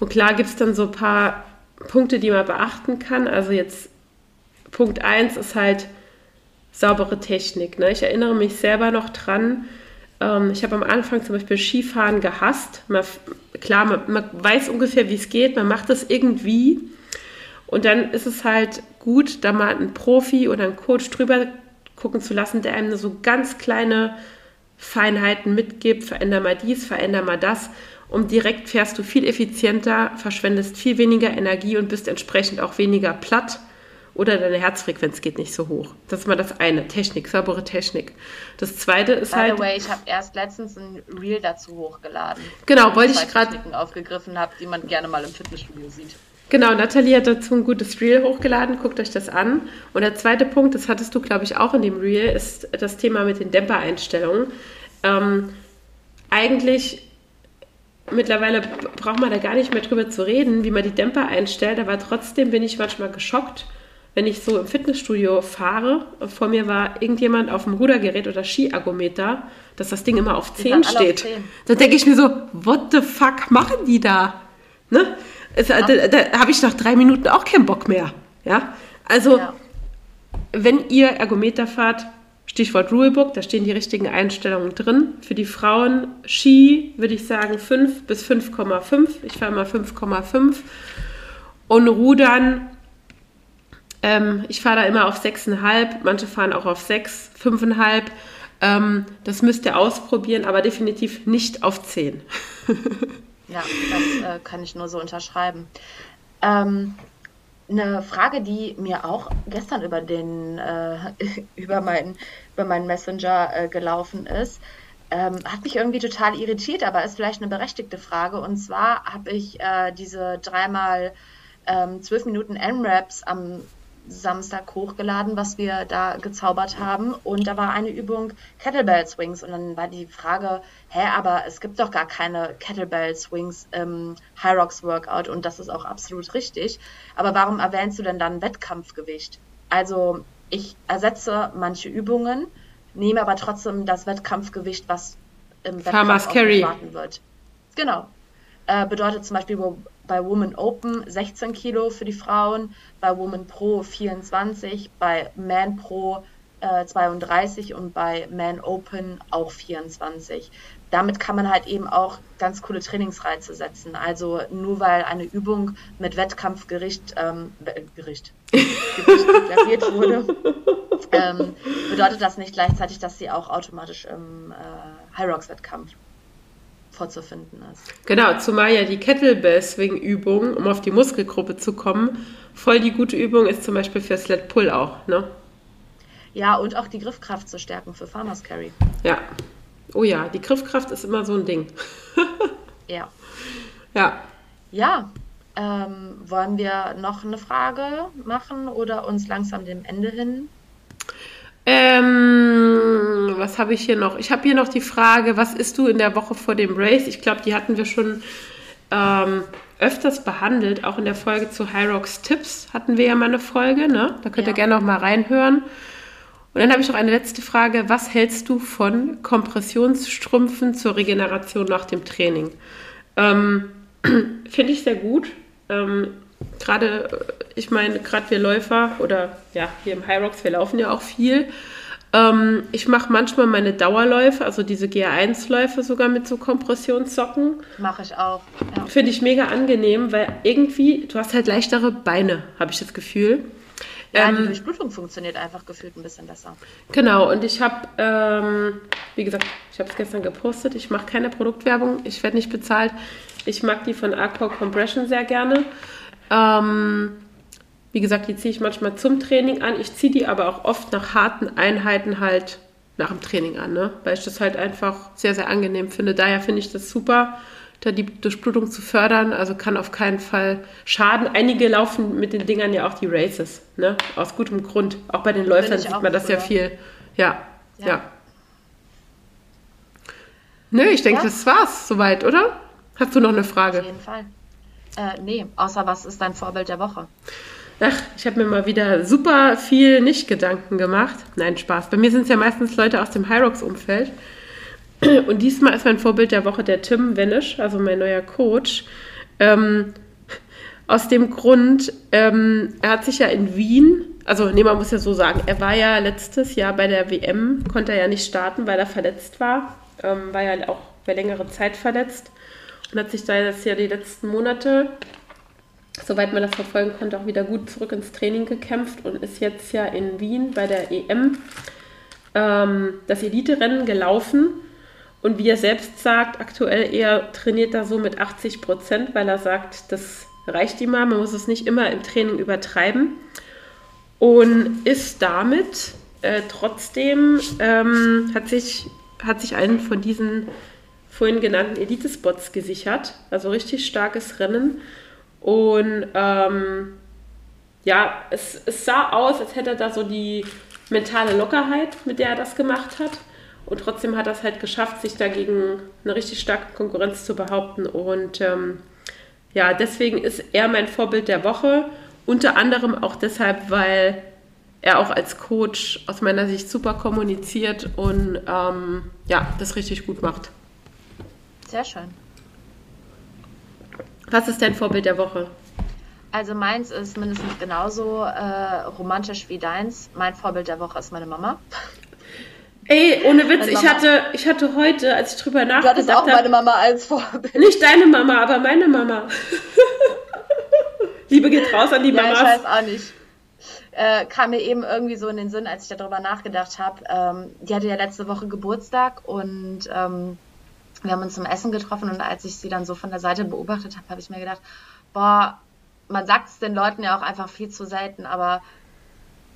Und klar gibt es dann so ein paar Punkte, die man beachten kann. Also jetzt Punkt eins ist halt saubere Technik. Ne? Ich erinnere mich selber noch dran, ich habe am Anfang zum Beispiel Skifahren gehasst. Man, klar, man, man weiß ungefähr, wie es geht, man macht das irgendwie. Und dann ist es halt gut, da mal einen Profi oder einen Coach drüber gucken zu lassen, der einem so ganz kleine Feinheiten mitgibt. Veränder mal dies, veränder mal das. Und direkt fährst du viel effizienter, verschwendest viel weniger Energie und bist entsprechend auch weniger platt. Oder deine Herzfrequenz geht nicht so hoch. Das ist mal das eine. Technik, saubere Technik. Das zweite ist By halt... By the way, ich habe erst letztens ein Reel dazu hochgeladen. Genau, wollte ich gerade... Techniken aufgegriffen habe, die man gerne mal im Fitnessstudio sieht. Genau, Nathalie hat dazu ein gutes Reel hochgeladen. Guckt euch das an. Und der zweite Punkt, das hattest du, glaube ich, auch in dem Reel, ist das Thema mit den Dämpereinstellungen. Ähm, eigentlich... Mittlerweile braucht man da gar nicht mehr drüber zu reden, wie man die Dämper einstellt. Aber trotzdem bin ich manchmal geschockt, wenn ich so im Fitnessstudio fahre, vor mir war irgendjemand auf dem Rudergerät oder Skiergometer, dass das Ding immer auf zehn steht. Da denke ich mir so, what the fuck machen die da? Ne? Es, ja. Da, da habe ich nach drei Minuten auch keinen Bock mehr. Ja? Also, ja. Wenn ihr Ergometer fahrt, Stichwort Rulebook, da stehen die richtigen Einstellungen drin. Für die Frauen Ski würde ich sagen fünf bis fünf Komma fünf. Ich fahre mal fünf Komma fünf. Und Rudern, ähm, ich fahre da immer auf sechs Komma fünf. Manche fahren auch auf sechs, fünf Komma fünf. Ähm, das müsst ihr ausprobieren, aber definitiv nicht auf zehn. Ja, das äh, kann ich nur so unterschreiben. Ähm, Eine Frage, die mir auch gestern über den äh, über meinen über meinen Messenger äh, gelaufen ist, ähm, hat mich irgendwie total irritiert, aber ist vielleicht eine berechtigte Frage. Und zwar habe ich äh, diese dreimal ähm, zwölf Minuten M-Raps am Samstag hochgeladen, was wir da gezaubert haben. Und da war eine Übung Kettlebell Swings. Und dann war die Frage, hä, aber es gibt doch gar keine Kettlebell Swings im Hyrox Workout. Und das ist auch absolut richtig. Aber warum erwähnst du denn dann Wettkampfgewicht? Also ich ersetze manche Übungen, nehme aber trotzdem das Wettkampfgewicht, was im Wettkampf auch erwarten wird. Genau. Äh, bedeutet zum Beispiel bei Woman Open sechzehn Kilo für die Frauen, bei Woman Pro vierundzwanzig, bei Man Pro äh, zweiunddreißig und bei Man Open auch vierundzwanzig. Damit kann man halt eben auch ganz coole Trainingsreize setzen. Also nur weil eine Übung mit Wettkampfgericht ähm, Gericht, Gericht deklariert wurde, ähm, bedeutet das nicht gleichzeitig, dass sie auch automatisch im äh, Hyrox-Wettkampf vorzufinden ist. Genau, zumal ja die Kettlebell-Swing-Übung, um auf die Muskelgruppe zu kommen, voll die gute Übung ist zum Beispiel für Sled-Pull auch, ne? Ja, und auch die Griffkraft zu stärken für Farmers Carry. Ja. Oh ja, die Griffkraft ist immer so ein Ding. Ja. Ja. Ja, ähm, wollen wir noch eine Frage machen oder uns langsam dem Ende hin? Ähm, was habe ich hier noch? Ich habe hier noch die Frage, was isst du in der Woche vor dem Race? Ich glaube, die hatten wir schon ähm, öfters behandelt, auch in der Folge zu Hyrox Tipps hatten wir ja mal eine Folge, ne? Da könnt ihr ja gerne noch mal reinhören. Und dann habe ich noch eine letzte Frage, was hältst du von Kompressionsstrümpfen zur Regeneration nach dem Training? Ähm, finde ich sehr gut. Ähm, Gerade, ich meine, gerade wir Läufer oder ja, hier im Hyrox, wir laufen ja auch viel. Ähm, ich mache manchmal meine Dauerläufe, also diese G A eins Läufe sogar mit so Kompressionssocken. Mache ich auch. Ja. Finde ich mega angenehm, weil irgendwie, du hast halt leichtere Beine, habe ich das Gefühl. Ja, ähm, die Durchblutung funktioniert einfach gefühlt ein bisschen besser. Genau, und ich habe, ähm, wie gesagt, ich habe es gestern gepostet, ich mache keine Produktwerbung, ich werde nicht bezahlt. Ich mag die von Aqua Compression sehr gerne. Ähm, wie gesagt, die ziehe ich manchmal zum Training an. Ich ziehe die aber auch oft nach harten Einheiten halt nach dem Training an, ne? Weil ich das halt einfach sehr, sehr angenehm finde. Daher finde ich das super, da die Durchblutung zu fördern. Also kann auf keinen Fall schaden. Einige laufen mit den Dingern ja auch die Races, ne? Aus gutem Grund. Auch bei den Läufern sieht man das ja viel. Ja, ja. ja. Nö, ich denke, ja. das war's soweit, oder? Hast du noch eine Frage? Auf jeden Fall. Äh, nee, außer was ist dein Vorbild der Woche? Ach, ich habe mir mal wieder super viel Nicht-Gedanken gemacht. Nein, Spaß. Bei mir sind es ja meistens Leute aus dem Hyrox-Umfeld. Und diesmal ist mein Vorbild der Woche der Tim Wenisch, also mein neuer Coach. Ähm, aus dem Grund, ähm, er hat sich ja in Wien, also nee, man muss ja so sagen, er war ja letztes Jahr bei der W M, konnte er ja nicht starten, weil er verletzt war. Ähm, war ja auch für längere Zeit verletzt. Und hat sich da jetzt ja die letzten Monate, soweit man das verfolgen konnte, auch wieder gut zurück ins Training gekämpft und ist jetzt ja in Wien bei der E M ähm, das Elite-Rennen gelaufen. Und wie er selbst sagt, aktuell eher trainiert er so mit achtzig Prozent, weil er sagt, das reicht ihm mal, man muss es nicht immer im Training übertreiben. Und ist damit äh, trotzdem, ähm, hat sich, hat sich einen von diesen vorhin genannten Elite-Spots gesichert, also richtig starkes Rennen und ähm, ja, es, es sah aus, als hätte er da so die mentale Lockerheit, mit der er das gemacht hat und trotzdem hat er es halt geschafft, sich dagegen eine richtig starke Konkurrenz zu behaupten und ähm, ja, deswegen ist er mein Vorbild der Woche, unter anderem auch deshalb, weil er auch als Coach aus meiner Sicht super kommuniziert und ähm, ja, das richtig gut macht. Sehr schön. Was ist dein Vorbild der Woche? Also meins ist mindestens genauso äh, romantisch wie deins. Mein Vorbild der Woche ist meine Mama. Ey, ohne Witz, ich hatte, ich hatte heute, als ich drüber nachgedacht habe... Du hattest auch meine Mama als Vorbild. Nicht deine Mama, aber meine Mama. Liebe geht raus an die Mamas. Ja, ich weiß auch nicht. Äh, kam mir eben irgendwie so in den Sinn, als ich darüber nachgedacht habe. Ähm, die hatte ja letzte Woche Geburtstag und ähm, wir haben uns zum Essen getroffen. Und als ich sie dann so von der Seite beobachtet habe, habe ich mir gedacht, boah, man sagt es den Leuten ja auch einfach viel zu selten, aber...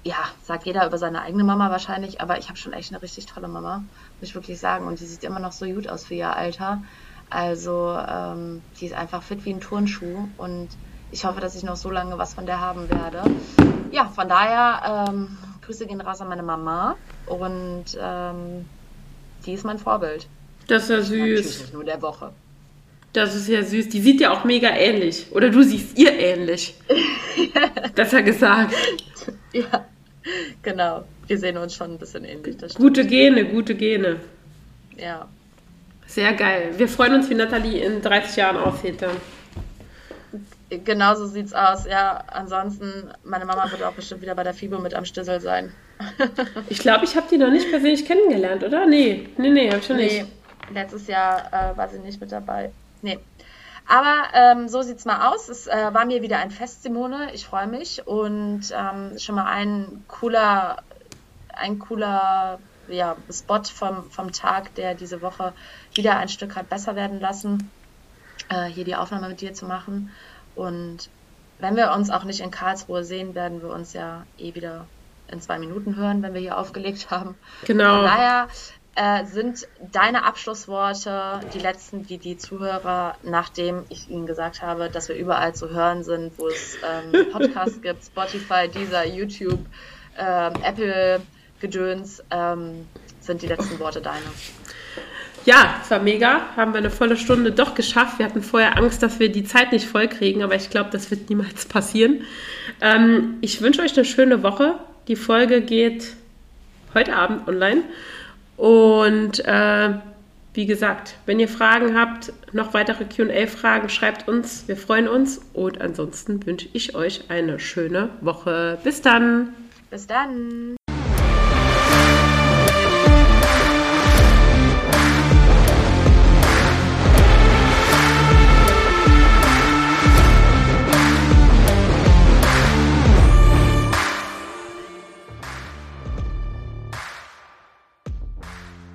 Ja, sagt jeder über seine eigene Mama wahrscheinlich, aber ich habe schon echt eine richtig tolle Mama, muss ich wirklich sagen. Und die sieht immer noch so gut aus für ihr Alter. Also ähm, die ist einfach fit wie ein Turnschuh und ich hoffe, dass ich noch so lange was von der haben werde. Ja, von daher, ähm, Grüße gehen raus an meine Mama und ähm, die ist mein Vorbild. Das ist ja süß. Natürlich nur der Woche. Das ist ja süß. Die sieht ja auch mega ähnlich. Oder du siehst ihr ähnlich. Das hat er gesagt. Ja. Genau, wir sehen uns schon ein bisschen ähnlich. Gute Gene, gute Gene. Ja. Sehr geil. Wir freuen uns, wie Nathalie in dreißig Jahren aussieht. Genau so sieht's aus, ja. Ansonsten, meine Mama wird auch bestimmt wieder bei der FIBO mit am Stissel sein. Ich glaube, ich habe die noch nicht persönlich kennengelernt, oder? Nee, nee, nee, hab ich schon nee. nicht. Letztes Jahr äh, war sie nicht mit dabei. Nee. Aber ähm, so sieht's mal aus. Es äh, war mir wieder ein Fest, Simone. Ich freue mich und ähm, schon mal ein cooler, ein cooler ja, Spot vom, vom Tag, der diese Woche wieder ein Stück hat besser werden lassen, äh, hier die Aufnahme mit dir zu machen. Und wenn wir uns auch nicht in Karlsruhe sehen, werden wir uns ja eh wieder in zwei Minuten hören, wenn wir hier aufgelegt haben. Genau. Von daher sind deine Abschlussworte die letzten, die die Zuhörer, nachdem ich ihnen gesagt habe, dass wir überall zu hören sind, wo es ähm, Podcasts gibt, Spotify, Deezer, YouTube, ähm, Apple, Gedöns, ähm, sind die letzten Worte deine? Ja, es war mega, haben wir eine volle Stunde doch geschafft. Wir hatten vorher Angst, dass wir die Zeit nicht voll kriegen, aber ich glaube, das wird niemals passieren. Ähm, ich wünsche euch eine schöne Woche. Die Folge geht heute Abend online. Und äh, wie gesagt, wenn ihr Fragen habt, noch weitere Q und A-Fragen, schreibt uns. Wir freuen uns. Und ansonsten wünsche ich euch eine schöne Woche. Bis dann. Bis dann.